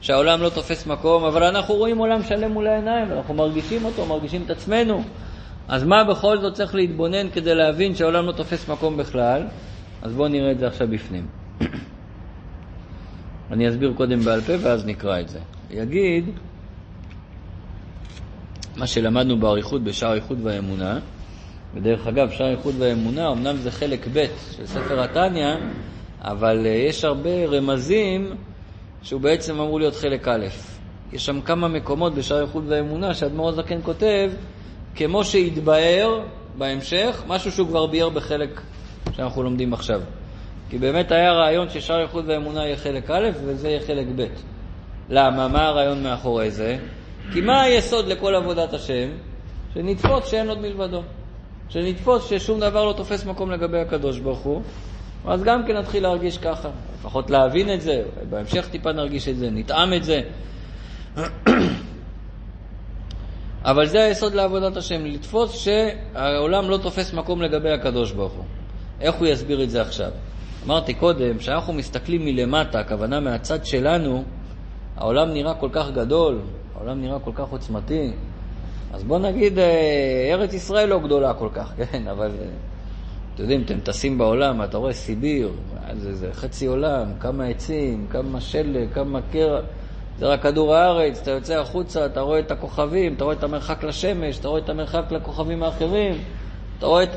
שהעולם לא תופס מקום, אבל אנחנו רואים עולם שלם מול העיניים, אנחנו מרגישים אותו, מרגישים את עצמנו. אז מה בכל זאת צריך להתבונן כדי להבין שהעולם לא תופס מקום בכלל? אז בואו נראה את זה עכשיו בפנים. אני אסביר קודם בעל פה ואז נקרא את זה. יגיד מה שלמדנו בעריכות בשער היחוד והאמונה, ודרך אגב שער היחוד והאמונה אמנם זה חלק ב' של ספר התניא, אבל יש הרבה רמזים שהוא בעצם אמור להיות חלק א'. יש שם כמה מקומות בשער היחוד והאמונה שאדמו"ר הזקן כותב כמו שהתבאר בהמשך, משהו שהוא כבר ביאר בחלק שאנחנו לומדים עכשיו. כי באמת היה רעיון ששער היחוד והאמונה יהיה חלק א' וזה יהיה חלק ב'. למה? מה הרעיון מאחורי זה? כי מה היסוד לכל עבודת השם? שנתפוס שאין עוד מלבדו. שנתפוס ששום דבר לא תופס מקום לגבי הקדוש ברוך הוא. אז גם כן נתחיל להרגיש ככה. לפחות להבין את זה, בהמשך טיפה נרגיש את זה, נטעם את זה. אבל זה היסוד לעבודת השם, לתפוס שהעולם לא תופס מקום לגבי הקדוש ברוך הוא. איך הוא יסביר את זה עכשיו? אמרתי קודם, שאנחנו מסתכלים מלמטה, הכוונה מהצד שלנו, העולם נראה כל כך גדול, העולם נראה כל כך עוצמתי. אז בוא נגיד, ארץ ישראל לא גדולה כל כך, כן, אבל אתם יודעים, אתם טסים בעולם, אתה רואה סיביר, זה, זה חצי עולם, כמה עצים, כמה שלג, כמה קרח, זה רק כדור הארץ. אתה יוצא החוצה, אתה רואה את הכוכבים, אתה רואה את המרחק לשמש, אתה רואה את המרחק לכוכבים האחרים, אתה רואה את...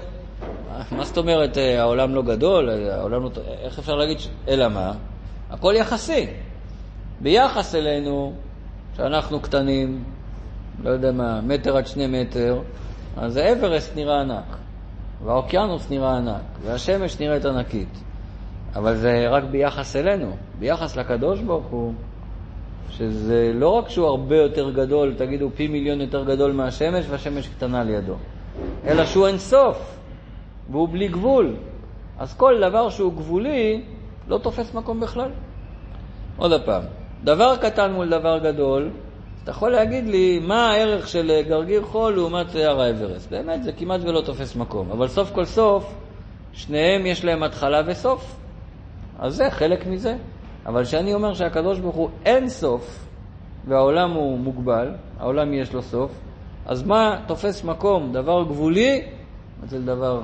מה זאת אומרת, העולם לא גדול, העולם לא... איך אפשר להגיד, אלא מה? הכל יחסי. ביחס אלינו, שאנחנו קטנים, לא יודע מה, מטר עד שני מטר, אז האברסט נראה ענק. והאוקיינוס נראה ענק, והשמש נראית ענקית, אבל זה רק ביחס אלינו, ביחס לקדוש ברוך הוא, שזה לא רק שהוא הרבה יותר גדול, תגידו פי מיליון יותר גדול מהשמש, והשמש קטנה לידו, אלא שהוא אין סוף, והוא בלי גבול. אז כל דבר שהוא גבולי לא תופס מקום בכלל. עוד הפעם, דבר קטן מול דבר גדול, אתה יכול להגיד לי מה הערך של גרגיר חול לעומת שיער האברסט. באמת זה כמעט ולא תופס מקום, אבל סוף כל סוף שניהם יש להם התחלה וסוף, אז זה חלק מזה. אבל שאני אומר שהקדוש ברוך הוא אין סוף והעולם הוא מוגבל, העולם יש לו סוף, אז מה תופס מקום, דבר גבולי אצל דבר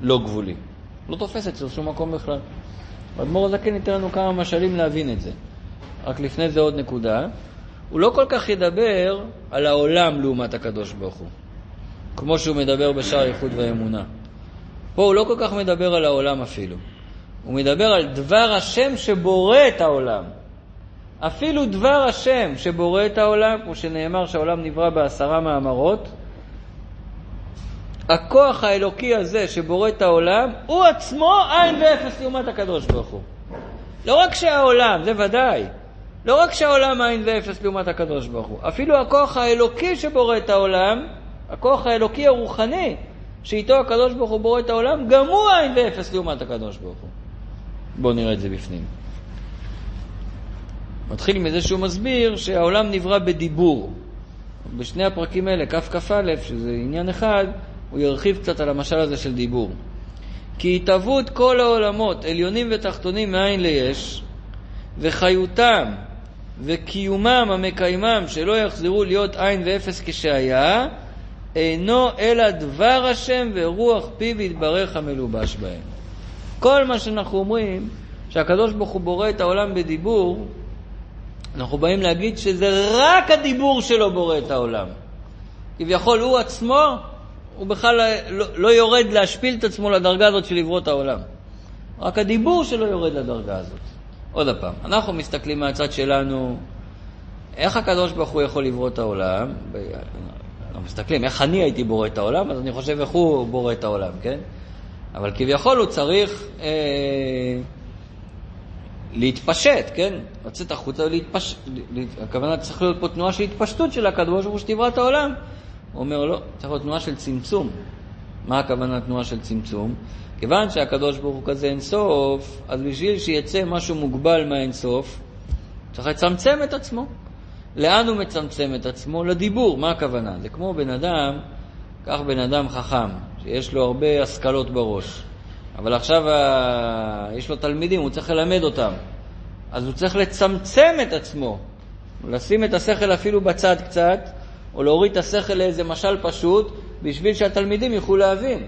לא גבולי? לא תופס אצל שום מקום בכלל. אדמו"ר הזקן ייתן לנו כמה משלים להבין את זה. רק לפני זה עוד נקודה, הוא לא כל כך ידבר על העולם לעומת הקדוש ברוך הוא, כמו שהוא מדבר בשער היחוד והאמונה. פה הוא לא כל כך מדבר על העולם אפילו. הוא מדבר על דבר השם שבורא את העולם. אפילו דבר השם שבורא את העולם, כמו שנאמר שהעולם נברא בעשרה מאמרות, הכוח האלוקי הזה שבורא את העולם, הוא עצמו אין ואפס לעומת הקדוש ברוך הוא. לא רק שהעולם, זה ודאי, לא רק שהעולם אין ואפס לעומת הקדוש ברוך הוא, אפילו הכוח האלוקי שבורא את העולם, הכוח האלוקי הרוחני, שאיתו הקדוש ברוך הוא בורא את העולם, גם הוא אין ואפס לעומת הקדוש ברוך הוא. בואו נראה את זה בפנים. מתחיל מזה שהוא מסביר שהעולם נברא בדיבור. בשני הפרקים האלה, כף כף א', שזה עניין אחד, הוא ירחיב קצת על המשל הזה של דיבור. כי התהוות כל העולמות, עליונים ותחתונים מאין ליש, וחיותם וקיומם המקיימם שלא יחזרו להיות עין ואפס כשהיה, אינו אלא דבר השם ורוח פיו יתברך המלובש בהם. כל מה שאנחנו אומרים שהקדוש ברוך הוא בורא את העולם בדיבור, אנחנו באים להגיד שזה רק הדיבור שלו בורא את העולם. כביכול הוא עצמו, הוא בכלל לא, לא יורד להשפיל את עצמו לדרגה הזאת של לברוא את העולם. רק הדיבור שלו יורד לדרגה הזאת. עוד הפעם, אנחנו מסתכלים מהצד שלנו, איך הקדוש ברוך הוא יכול לברוא את העולם? אנחנו מסתכלים, איך אני הייתי בורא את העולם, אז אני חושב איך הוא בורא את העולם, כן? אבל כביכול הוא צריך אה, להתפשט, כן? לצאת החוצה, להתפש... הכוונה צריך להיות פה תנועה של התפשטות של הקדוש ברוך הוא שתברא את העולם. הוא אומר לא, צריך להיות תנועה של צמצום. מה הכוונה תנועה של צמצום? כיוון שהקדוש ברוך הוא כזה אין סוף, אז בשביל שיצא משהו מוגבל מהאין סוף, צריך לצמצם את עצמו. לאן הוא מצמצם את עצמו? לדיבור. מה הכוונה? זה כמו בן אדם, כך בן אדם חכם, שיש לו הרבה השכלות בראש, אבל עכשיו ה... יש לו תלמידים, הוא צריך ללמד אותם, אז הוא צריך לצמצם את עצמו, לשים את השכל אפילו בצד קצת, או להוריד את השכל לאיזה משל פשוט, בשביל שהתלמידים יוכלו להבין.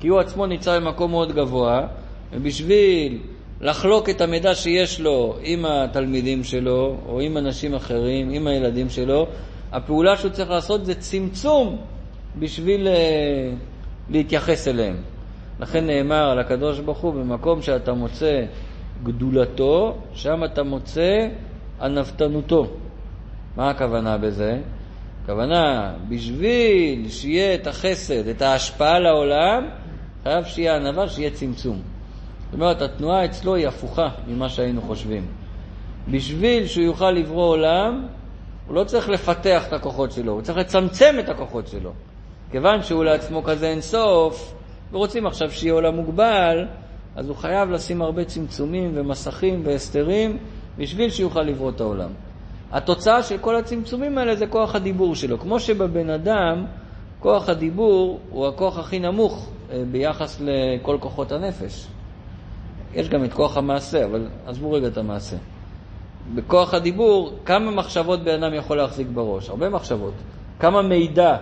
כי הוא עצמו ניצר במקום מאוד גבוה, ובשביל לחלוק את המידע שיש לו עם התלמידים שלו, או עם אנשים אחרים, עם הילדים שלו, הפעולה שהוא צריך לעשות זה צמצום, בשביל uh, להתייחס אליהם. לכן נאמר על הקדוש ברוך הוא, במקום שאתה מוצא גדולתו, שם אתה מוצא ענוותנותו. מה הכוונה בזה? הכוונה, בשביל שיהיה את החסד, את ההשפעה לעולם, חייב שיהיה ענווה, שיהיה צמצום. זאת אומרת, התנועה אצלו היא הפוכה ממה שהיינו חושבים. בשביל שהוא יוכל לברוא עולם, הוא לא צריך לפתח את הכוחות שלו, הוא צריך לצמצם את הכוחות שלו. כיוון שהוא לעצמו כזה אין סוף, ורוצים עכשיו שיהיה עולם מוגבל, אז הוא חייב לשים הרבה צמצומים ומסכים והסתרים, בשביל שיוכל לברוא את העולם. התוצאה של כל הצמצומים האלה זה כוח הדיבור שלו. כמו שבבן אדם, כוח הדיבור הוא הכוח הכי נמוך ביחס לכל כוחות הנפש. יש גם את כוח המעשה, אבל עזבו רגע את המעשה. בכוח הדיבור, כמה מחשבות בן אדם יכול להחזיק בראש? הרבה מחשבות. כמה מידע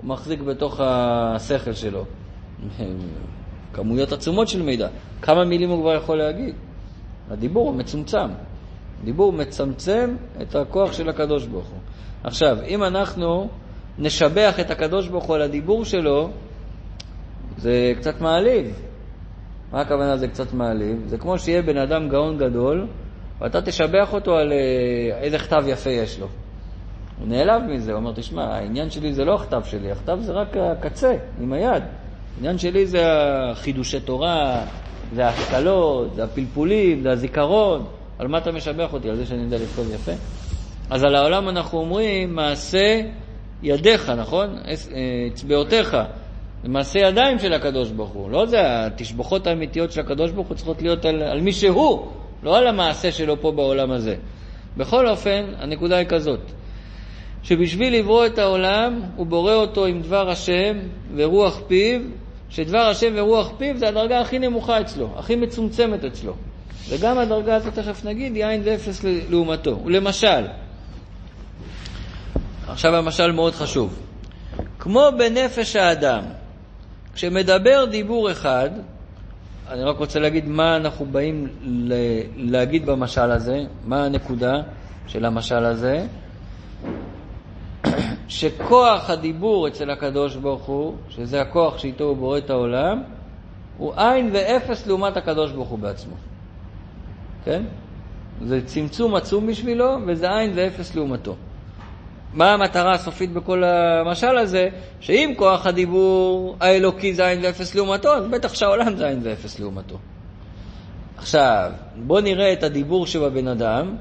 הוא מחזיק בתוך השכל שלו? כמויות עצומות של מידע. כמה מילים הוא כבר יכול להגיד? הדיבור הוא מצומצם. דיבור מצמצם את הכוח של הקדוש ברוך הוא. עכשיו, אם אנחנו נשבח את הקדוש ברוך הוא על הדיבור שלו, זה קצת מעליב. מה הכוונה זה קצת מעליב? זה כמו שיהיה בן אדם גאון גדול, ואתה תשבח אותו על איזה כתב יפה יש לו. הוא נעלב מזה, הוא אומר, תשמע, העניין שלי זה לא הכתב שלי, הכתב זה רק הקצה עם היד. העניין שלי זה חידושי תורה, זה ההשכלות, זה הפלפולים, זה הזיכרון. על מה אתה משבח אותי? על זה שאני יודע לכתוב יפה? אז על העולם אנחנו אומרים מעשה ידיך, נכון? אצבעותיך. מעשה ידיים של הקדוש ברוך הוא. לא זה, התשבחות האמיתיות של הקדוש ברוך הוא צריכות להיות על, על מי שהוא, לא על המעשה שלו פה בעולם הזה. בכל אופן, הנקודה היא כזאת, שבשביל לברוא את העולם, הוא בורא אותו עם דבר השם ורוח פיו, שדבר השם ורוח פיו זה הדרגה הכי נמוכה אצלו, הכי מצומצמת אצלו. וגם הדרגה הזאת, תכף נגיד, היא עין ואפס לעומתו. ולמשל, עכשיו המשל מאוד חשוב, כמו בנפש האדם, כשמדבר דיבור אחד, אני רק רוצה להגיד מה אנחנו באים להגיד במשל הזה, מה הנקודה של המשל הזה, שכוח הדיבור אצל הקדוש ברוך הוא, שזה הכוח שאיתו הוא בורא את העולם, הוא עין ואפס לעומת הקדוש ברוך הוא בעצמו. כן? זה צמצום עצום בשבילו, וזה עין ואפס לעומתו. מה המטרה הסופית בכל המשל הזה? שאם כוח הדיבור האלוקי זה עין ואפס לעומתו, אז בטח שהעולם זה עין ואפס לעומתו. עכשיו, בוא נראה את הדיבור שבבן אדם,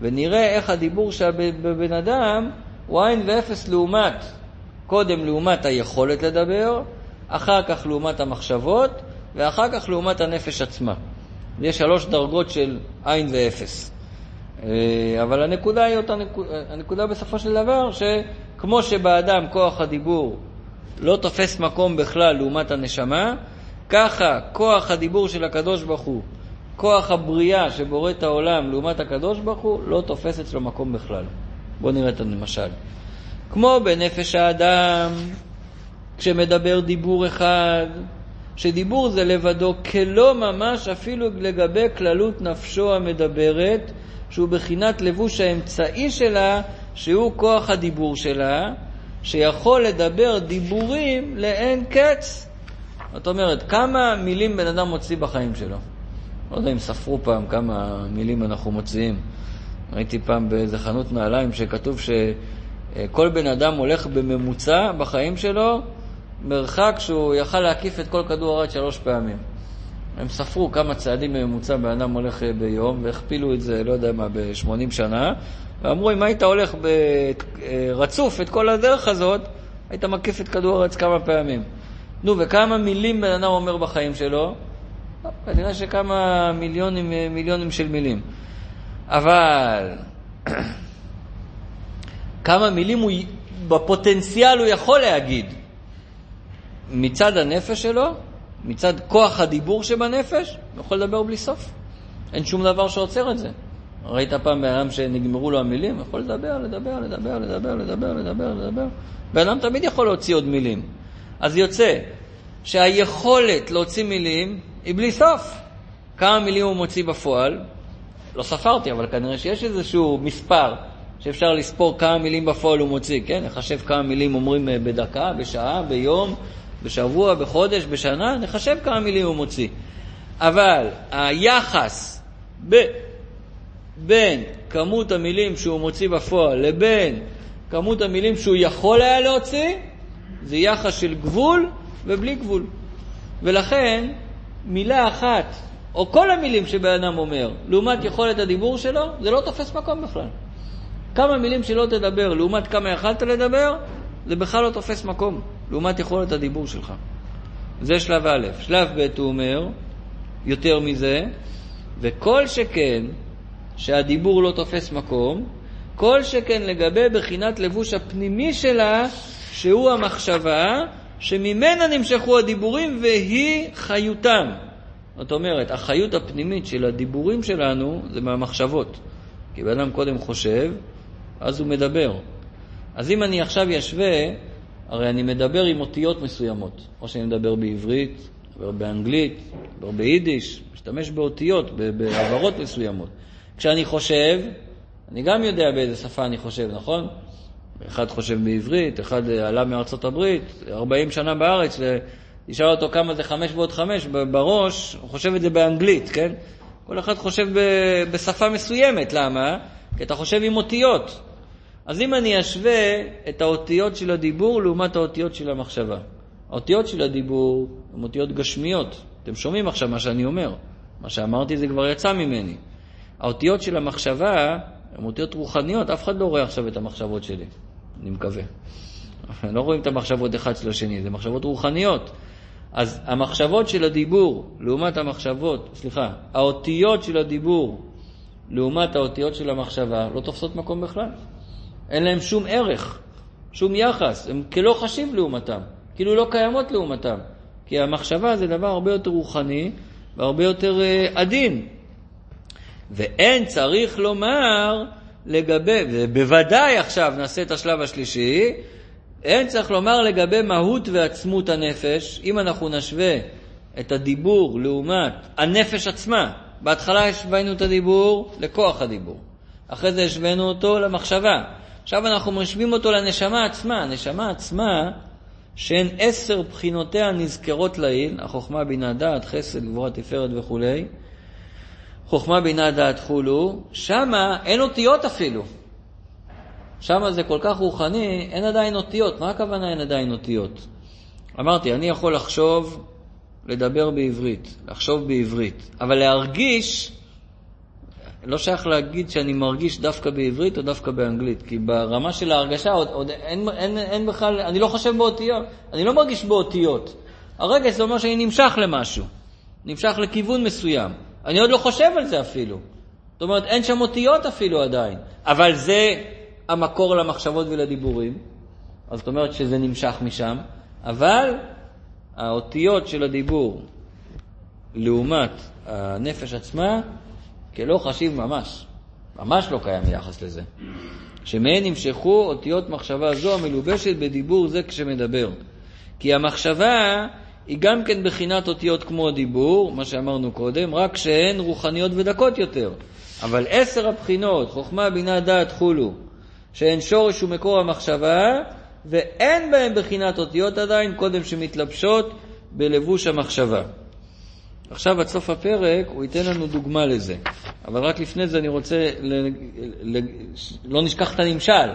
ונראה איך הדיבור שבבן אדם הוא עין ואפס לעומת, קודם לעומת היכולת לדבר, אחר כך לעומת המחשבות, ואחר כך לעומת הנפש עצמה. יש שלוש דרגות של עין ואפס. אבל הנקודה היא אותה הנקודה בסופו של דבר, שכמו שבאדם כוח הדיבור לא תופס מקום בכלל לעומת הנשמה, ככה כוח הדיבור של הקדוש ברוך הוא, כוח הבריאה שבורא את העולם לעומת הקדוש ברוך הוא, לא תופס אצלו מקום בכלל. בואו נראה את המשל. כמו בנפש האדם, כשמדבר דיבור אחד, שדיבור זה לבדו כלא ממש אפילו לגבי כללות נפשו המדברת, שהוא בחינת לבוש האמצעי שלה, שהוא כוח הדיבור שלה, שיכול לדבר דיבורים לאין קץ. זאת אומרת, כמה מילים בן אדם מוציא בחיים שלו? לא יודע אם ספרו פעם כמה מילים אנחנו מוציאים. ראיתי פעם באיזה חנות נעליים שכתוב שכל בן אדם הולך בממוצע בחיים שלו, מרחק שהוא יכל להקיף את כל כדור הארץ שלוש פעמים. הם ספרו כמה צעדים ממוצע באדם הולך ביום, והכפילו את זה, לא יודע מה, ב-שמונים שנה, ואמרו, אם היית הולך ברצוף את כל הדרך הזאת, היית מקיף את כדור הארץ כמה פעמים. נו, וכמה מילים בן אדם אומר בחיים שלו? לא, כנראה שכמה מיליונים, מיליונים של מילים. אבל כמה מילים הוא, בפוטנציאל הוא יכול להגיד, מצד הנפש שלו, מצד כוח הדיבור שבנפש, הוא יכול לדבר בלי סוף. אין שום דבר שעוצר את זה. ראית פעם בן אדם שנגמרו לו המילים, הוא יכול לדבר, לדבר, לדבר, לדבר, לדבר, לדבר, לדבר. בן אדם תמיד יכול להוציא עוד מילים. אז יוצא שהיכולת להוציא מילים היא בלי סוף. כמה מילים הוא מוציא בפועל? לא ספרתי, אבל כנראה שיש איזשהו מספר שאפשר לספור כמה מילים בפועל הוא מוציא, כן? נחשב כמה מילים אומרים בדקה, בשעה, ביום, בשבוע, בחודש, בשנה, נחשב כמה מילים הוא מוציא. אבל היחס ב... בין כמות המילים שהוא מוציא בפועל לבין כמות המילים שהוא יכול היה להוציא, זה יחס של גבול ובלי גבול. ולכן מילה אחת, או כל המילים שבאדם אומר, לעומת יכולת הדיבור שלו, זה לא תופס מקום בכלל. כמה מילים שלא תדבר, לעומת כמה יכלת לדבר, זה בכלל לא תופס מקום, לעומת יכולת הדיבור שלך. זה שלב א'. שלב ב' הוא אומר, יותר מזה, וכל שכן, שהדיבור לא תופס מקום, כל שכן לגבי בחינת לבוש הפנימי שלה, שהוא המחשבה, שממנה נמשכו הדיבורים והיא חיותם. זאת אומרת, החיות הפנימית של הדיבורים שלנו, זה מהמחשבות. כי בן אדם קודם חושב, אז הוא מדבר. אז אם אני עכשיו ישווה, הרי אני מדבר עם אותיות מסוימות, או שאני מדבר בעברית, מדבר באנגלית, מדבר ביידיש, משתמש באותיות, בעברות מסוימות. כשאני חושב, אני גם יודע באיזה שפה אני חושב, נכון? אחד חושב בעברית, אחד עלה מארצות הברית, ארבעים שנה בארץ, וישאל אותו כמה זה חמש ועוד חמש, בראש, הוא חושב את זה באנגלית, כן? כל אחד חושב בשפה מסוימת, למה? כי אתה חושב עם אותיות. אז אם אני אשווה את האותיות של הדיבור לעומת האותיות של המחשבה, האותיות של הדיבור הן אותיות גשמיות. אתם שומעים עכשיו מה שאני אומר. מה שאמרתי זה כבר יצא ממני. האותיות של המחשבה הן אותיות רוחניות. אף אחד לא רואה עכשיו את המחשבות שלי. אני מקווה. לא רואים את המחשבות אחד של השני. זה מחשבות רוחניות. אז המחשבות של הדיבור לעומת המחשבות, סליחה, האותיות של הדיבור לעומת האותיות של המחשבה לא תופסות מקום בכלל. אין להם שום ערך, שום יחס. הם כלא חשיב לעומתם, כאילו לא קיימות לעומתם. כי המחשבה זה דבר הרבה יותר רוחני והרבה יותר uh, עדין. ואין צריך לומר לגבי, ובוודאי עכשיו נעשה את השלב השלישי, אין צריך לומר לגבי מהות ועצמות הנפש. אם אנחנו נשווה את הדיבור לעומת הנפש עצמה, בהתחלה השווינו את הדיבור לכוח הדיבור, אחרי זה השווינו אותו למחשבה, עכשיו אנחנו משווים אותו לנשמה עצמה. הנשמה עצמה שהן עשר בחינותיה נזכרות לעיל, החוכמה, בינה, דעת, חסד, גבורה, תפארת וכו'. חוכמה, בינה, דעת, חולו, שמה אין אותיות אפילו, שם זה כל כך רוחני, אין עדיין אותיות. מה הכוונה אין עדיין אותיות? אמרתי, אני יכול לחשוב, לדבר בעברית, לחשוב בעברית, אבל להרגיש, לא שייך להגיד שאני מרגיש דווקא בעברית או דווקא באנגלית, כי ברמה של ההרגשה, עוד, עוד, אין, אין, אין בכלל, אני לא חושב באותיות, אני לא מרגיש באותיות. הרגש זה אומר שאני נמשך למשהו, נמשך לכיוון מסוים. אני עוד לא חושב על זה אפילו. זאת אומרת, אין שם אותיות אפילו עדיין, אבל זה המקור למחשבות ולדיבורים. אז זאת אומרת שזה נמשך משם, אבל האותיות של הדיבור לעומת הנפש עצמה כלא חשיב ממש, ממש לא קיים יחס לזה, שמהן נמשכו אותיות מחשבה זו המלובשת בדיבור זה כשמדבר. כי המחשבה היא גם כן בחינת אותיות כמו הדיבור, מה שאמרנו קודם, רק שהן רוחניות ודקות יותר. אבל עשר הבחינות, חוכמה, בינה, דעת, חולו, שאין שורש ומקור המחשבה, ואין בהם בחינת אותיות עדיין, קודם שמתלבשות בלבוש המחשבה. עכשיו עד סוף הפרק הוא ייתן לנו דוגמה לזה, אבל רק לפני זה אני רוצה ל... ל... לא נשכח את הנמשל.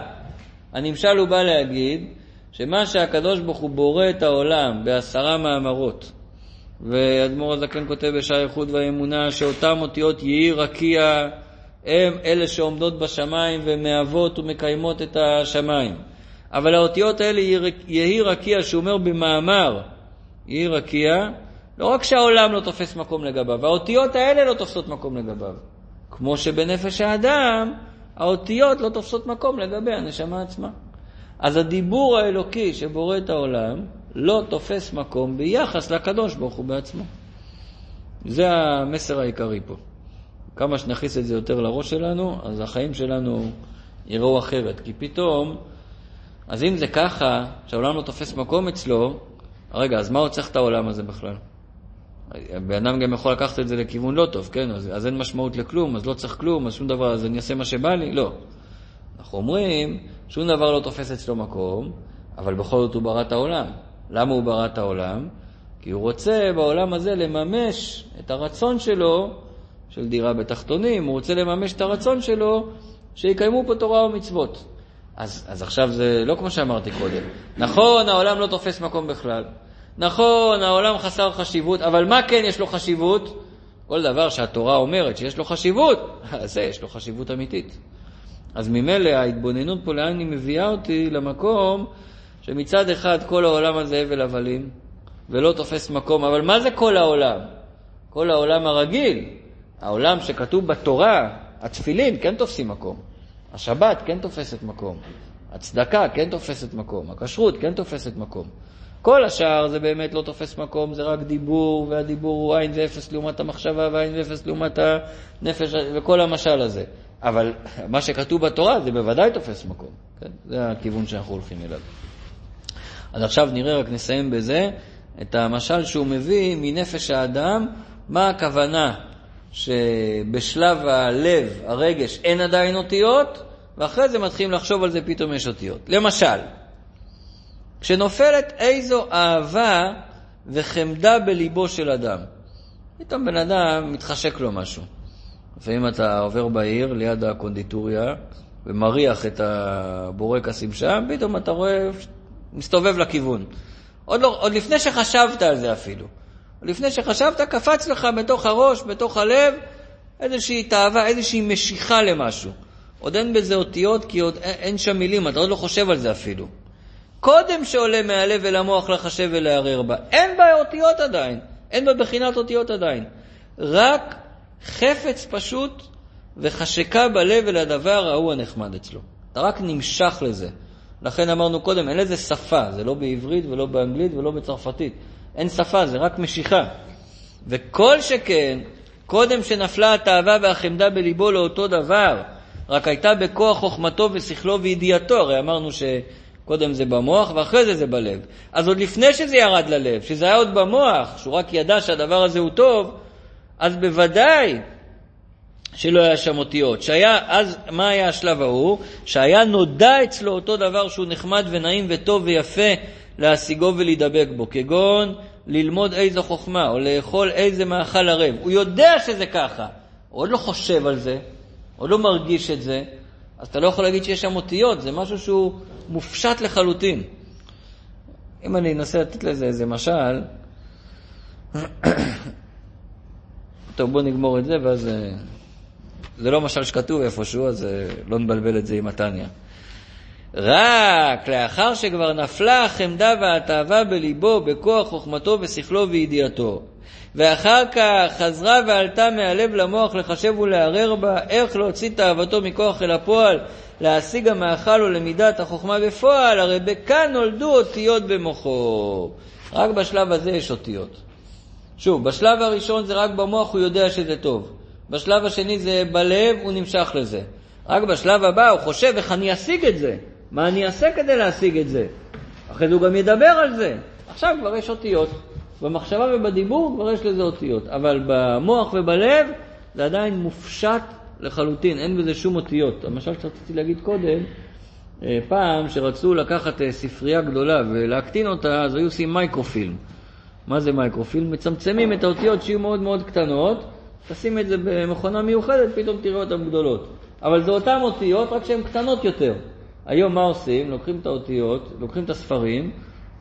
הנמשל הוא בא להגיד שמה שהקדוש ברוך הוא בורא את העולם בעשרה מאמרות, ואדמו"ר הזקן כותב בשער היחוד והאמונה שאותם אותיות יהי רקיע הם אלה שעומדות בשמיים ומאבות ומקיימות את השמיים. אבל האותיות האלה יהי רקיע, שאומר במאמר יהי רקיע, לא רק שהעולם לא תופס מקום לגביו, האותיות האלה לא תופסות מקום לגביו, כמו שבנפש האדם האותיות לא תופסות מקום לגבי הנשמה עצמה. אז הדיבור האלוקי שבורא את העולם לא תופס מקום ביחס לקדוש ברוך הוא בעצמו. זה המסר העיקרי פה. כמה שנכניס את זה יותר לראש שלנו, אז החיים שלנו יראו אחרת. כי פתאום, אז אם זה ככה, שהעולם לא תופס מקום אצלו, רגע, אז מה עוד צריך את העולם הזה בכלל? האדם גם יכול לקחת את זה לכיוון לא טוב, כן? אז, אז אין משמעות לכלום, אז לא צריך כלום, אז שום דבר, אז אני אעשה מה שבא לי? לא. אנחנו אומרים, שום דבר לא תופס אצלו מקום, אבל בכל זאת הוא ברא את העולם. למה הוא ברא את העולם? כי הוא רוצה בעולם הזה לממש את הרצון שלו, של דירה בתחתונים, הוא רוצה לממש את הרצון שלו שיקיימו פה תורה ומצוות. אז, אז עכשיו זה לא כמו שאמרתי קודם. נכון, העולם לא תופס מקום בכלל. נכון, העולם חסר חשיבות, אבל מה כן יש לו חשיבות? כל דבר שהתורה אומרת שיש לו חשיבות, זה יש לו חשיבות אמיתית. אז ממילא ההתבוננות פה לאן היא מביאה אותי? למקום שמצד אחד כל העולם הזה הבל הבלים ולא תופס מקום. אבל מה זה כל העולם? כל העולם הרגיל, העולם שכתוב בתורה, התפילין כן תופסים מקום, השבת כן תופסת מקום, הצדקה כן תופסת מקום, הכשרות כן תופסת מקום. כל השאר זה באמת לא תופס מקום, זה רק דיבור, והדיבור הוא עין ואפס לעומת המחשבה, ועין ואפס לעומת הנפש, וכל המשל הזה. אבל מה שכתוב בתורה זה בוודאי תופס מקום, כן? זה הכיוון שאנחנו הולכים אליו. אז עכשיו נראה, רק נסיים בזה, את המשל שהוא מביא מנפש האדם, מה הכוונה שבשלב הלב, הרגש, אין עדיין אותיות, ואחרי זה מתחילים לחשוב על זה, פתאום יש אותיות. למשל, כשנופלת איזו אהבה וחמדה בליבו של אדם, פתאום בן אדם מתחשק לו משהו. לפעמים אתה עובר בעיר ליד הקונדיטוריה ומריח את הבורקסים שם, פתאום אתה רואה, מסתובב לכיוון. עוד, לא, עוד לפני שחשבת על זה אפילו. לפני שחשבת, קפץ לך בתוך הראש, בתוך הלב, איזושהי תאווה, איזושהי משיכה למשהו. עוד אין בזה אותיות, כי עוד אין שם מילים, אתה עוד לא חושב על זה אפילו. קודם שעולה מהלב ולמוח לחשב ולהרהר בה. אין בה אותיות עדיין, אין בה בחינת אותיות עדיין. רק חפץ פשוט וחשקה בלב ולדבר ההוא הנחמד אצלו. אתה רק נמשך לזה. לכן אמרנו קודם, אין לזה שפה, זה לא בעברית ולא באנגלית ולא בצרפתית. אין שפה, זה רק משיכה. וכל שכן, קודם שנפלה התאווה והחמדה בליבו לאותו דבר, רק הייתה בכוח חוכמתו ושכלו וידיעתו. הרי אמרנו שקודם זה במוח ואחרי זה זה בלב. אז עוד לפני שזה ירד ללב, שזה היה עוד במוח, שהוא רק ידע שהדבר הזה הוא טוב, אז בוודאי שלא היה שם אותיות. שהיה, אז מה היה השלב ההוא? שהיה נודע אצלו אותו דבר שהוא נחמד ונעים וטוב ויפה להשיגו ולהידבק בו, כגון ללמוד איזו חוכמה או לאכול איזה מאכל ערב. הוא יודע שזה ככה, הוא עוד לא חושב על זה, עוד לא מרגיש את זה, אז אתה לא יכול להגיד שיש שם אותיות, זה משהו שהוא מופשט לחלוטין. אם אני אנסה לתת לזה איזה משל, טוב, בוא נגמור את זה, ואז זה לא משל שכתוב איפשהו, אז לא נבלבל את זה עם התניה. רק לאחר שכבר נפלה החמדה והתאווה בליבו בכוח חוכמתו ושכלו וידיעתו, ואחר כך חזרה ועלתה מהלב למוח לחשב ולהרהר בה איך להוציא תאוותו מכוח אל הפועל, להשיג המאכל ולמידת החוכמה בפועל, הרי בכאן נולדו אותיות במוחו. רק בשלב הזה יש אותיות. שוב, בשלב הראשון זה רק במוח, הוא יודע שזה טוב. בשלב השני זה בלב, הוא נמשך לזה. רק בשלב הבא הוא חושב איך אני אשיג את זה, מה אני אעשה כדי להשיג את זה. אחרי זה הוא גם ידבר על זה. עכשיו כבר יש אותיות. במחשבה ובדיבור כבר יש לזה אותיות. אבל במוח ובלב זה עדיין מופשט לחלוטין. אין בזה שום אותיות. המשל שרציתי להגיד קודם, פעם שרצו לקחת ספרייה גדולה ולהקטין אותה, אז היו עושים מייקרופילם. מה זה מייקרופילם? מצמצמים את האותיות שיהיו מאוד מאוד קטנות, תשים את זה במכונה מיוחדת, פתאום תראה אותן גדולות. אבל זה אותן אותיות, רק שהן קטנות יותר. היום מה עושים? לוקחים את האותיות, לוקחים את הספרים,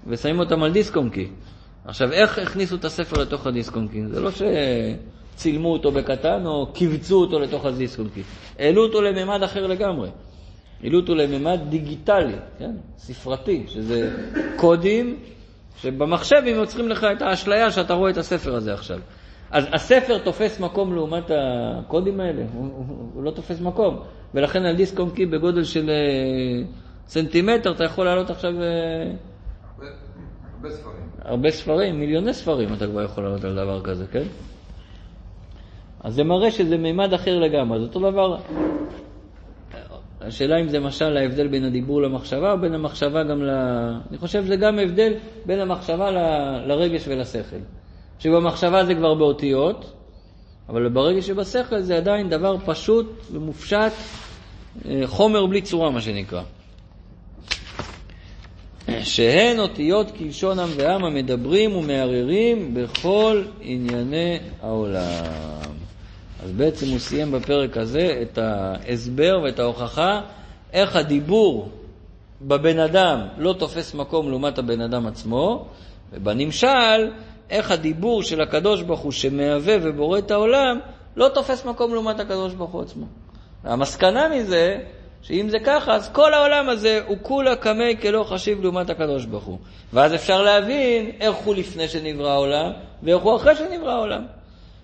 ושמים אותם על דיסקונקי. עכשיו, איך הכניסו את הספר לתוך הדיסקונקי? זה לא שצילמו אותו בקטן, או קיבצו אותו לתוך הדיסקונקי. העלו אותו לממד אחר לגמרי. העלו אותו לממד דיגיטלי, כן? ספרתי, שזה קודים, שבמחשב הם יוצרים לך את האשליה שאתה רואה את הספר הזה עכשיו. אז הספר תופס מקום לעומת הקודים האלה, הוא, הוא, הוא לא תופס מקום, ולכן על דיסקונקי בגודל של סנטימטר אתה יכול לעלות עכשיו הרבה, הרבה ספרים, הרבה ספרים, מיליוני ספרים אתה כבר יכול לעלות על דבר כזה, כן? אז זה מראה שזה מימד אחר לגמרי. זה אותו דבר. השאלה אם זה משל ההבדל בין הדיבור למחשבה, או בין המחשבה גם ל... אני חושב זה גם הבדל בין המחשבה ל... לרגש ולשכל. שבמחשבה זה כבר באותיות, אבל ברגע שבשכל זה עדיין דבר פשוט ומופשט, חומר בלי צורה מה שנקרא. שהן אותיות כלשון עם ועם המדברים ומערערים בכל ענייני העולם. אז בעצם הוא סיים בפרק הזה את ההסבר ואת ההוכחה, איך הדיבור בבן אדם לא תופס מקום לעומת הבן אדם עצמו, ובנמשל, איך הדיבור של הקדוש ברוך הוא שמהווה ובורא את העולם לא תופס מקום לעומת הקדוש ברוך הוא עצמו. המסקנה מזה שאם זה ככה אז כל העולם הזה הוא כולה כמי כלא חשיב לעומת הקדוש ברוך הוא. ואז אפשר להבין איך הוא לפני שנברא העולם ואיך הוא אחרי שנברא העולם.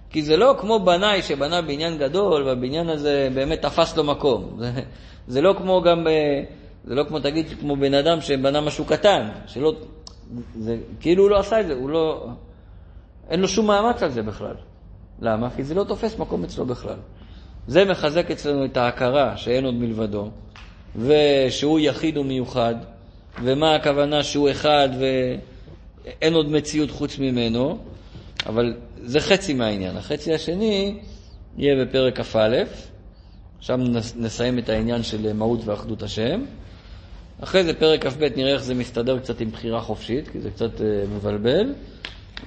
כי זה לא כמו בני שבנה בניין גדול והבניין הזה באמת תפס לו מקום. זה, זה לא כמו גם זה לא כמו תגיד כמו בן אדם שבנה משהו קטן שלא זה כאילו הוא לא עשה את זה, הוא לא אין לו שום מאמץ על זה בכלל. למה? כי זה לא תופס מקום אצלו בכלל. זה מחזק אצלנו את ההכרה שאין עוד מלבדו, ושהוא יחיד ומיוחד, ומה הכוונה שהוא אחד ואין עוד מציאות חוץ ממנו, אבל זה חצי מהעניין. החצי השני יהיה בפרק א', שם נסיים את העניין של מהות ואחדות השם. אחרי זה פרק כ"ב נראה איך זה מסתדר קצת עם בחירה חופשית, כי זה קצת אה, מבלבל.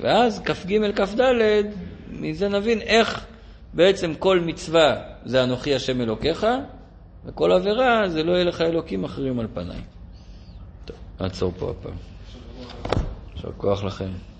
ואז כ"ג כ"ד, מזה נבין איך בעצם כל מצווה זה אנוכי השם אלוקיך, וכל עבירה זה לא יהיה לך אלוקים אחרים על פניי. טוב, נעצור פה הפעם. יישר כוח לכם.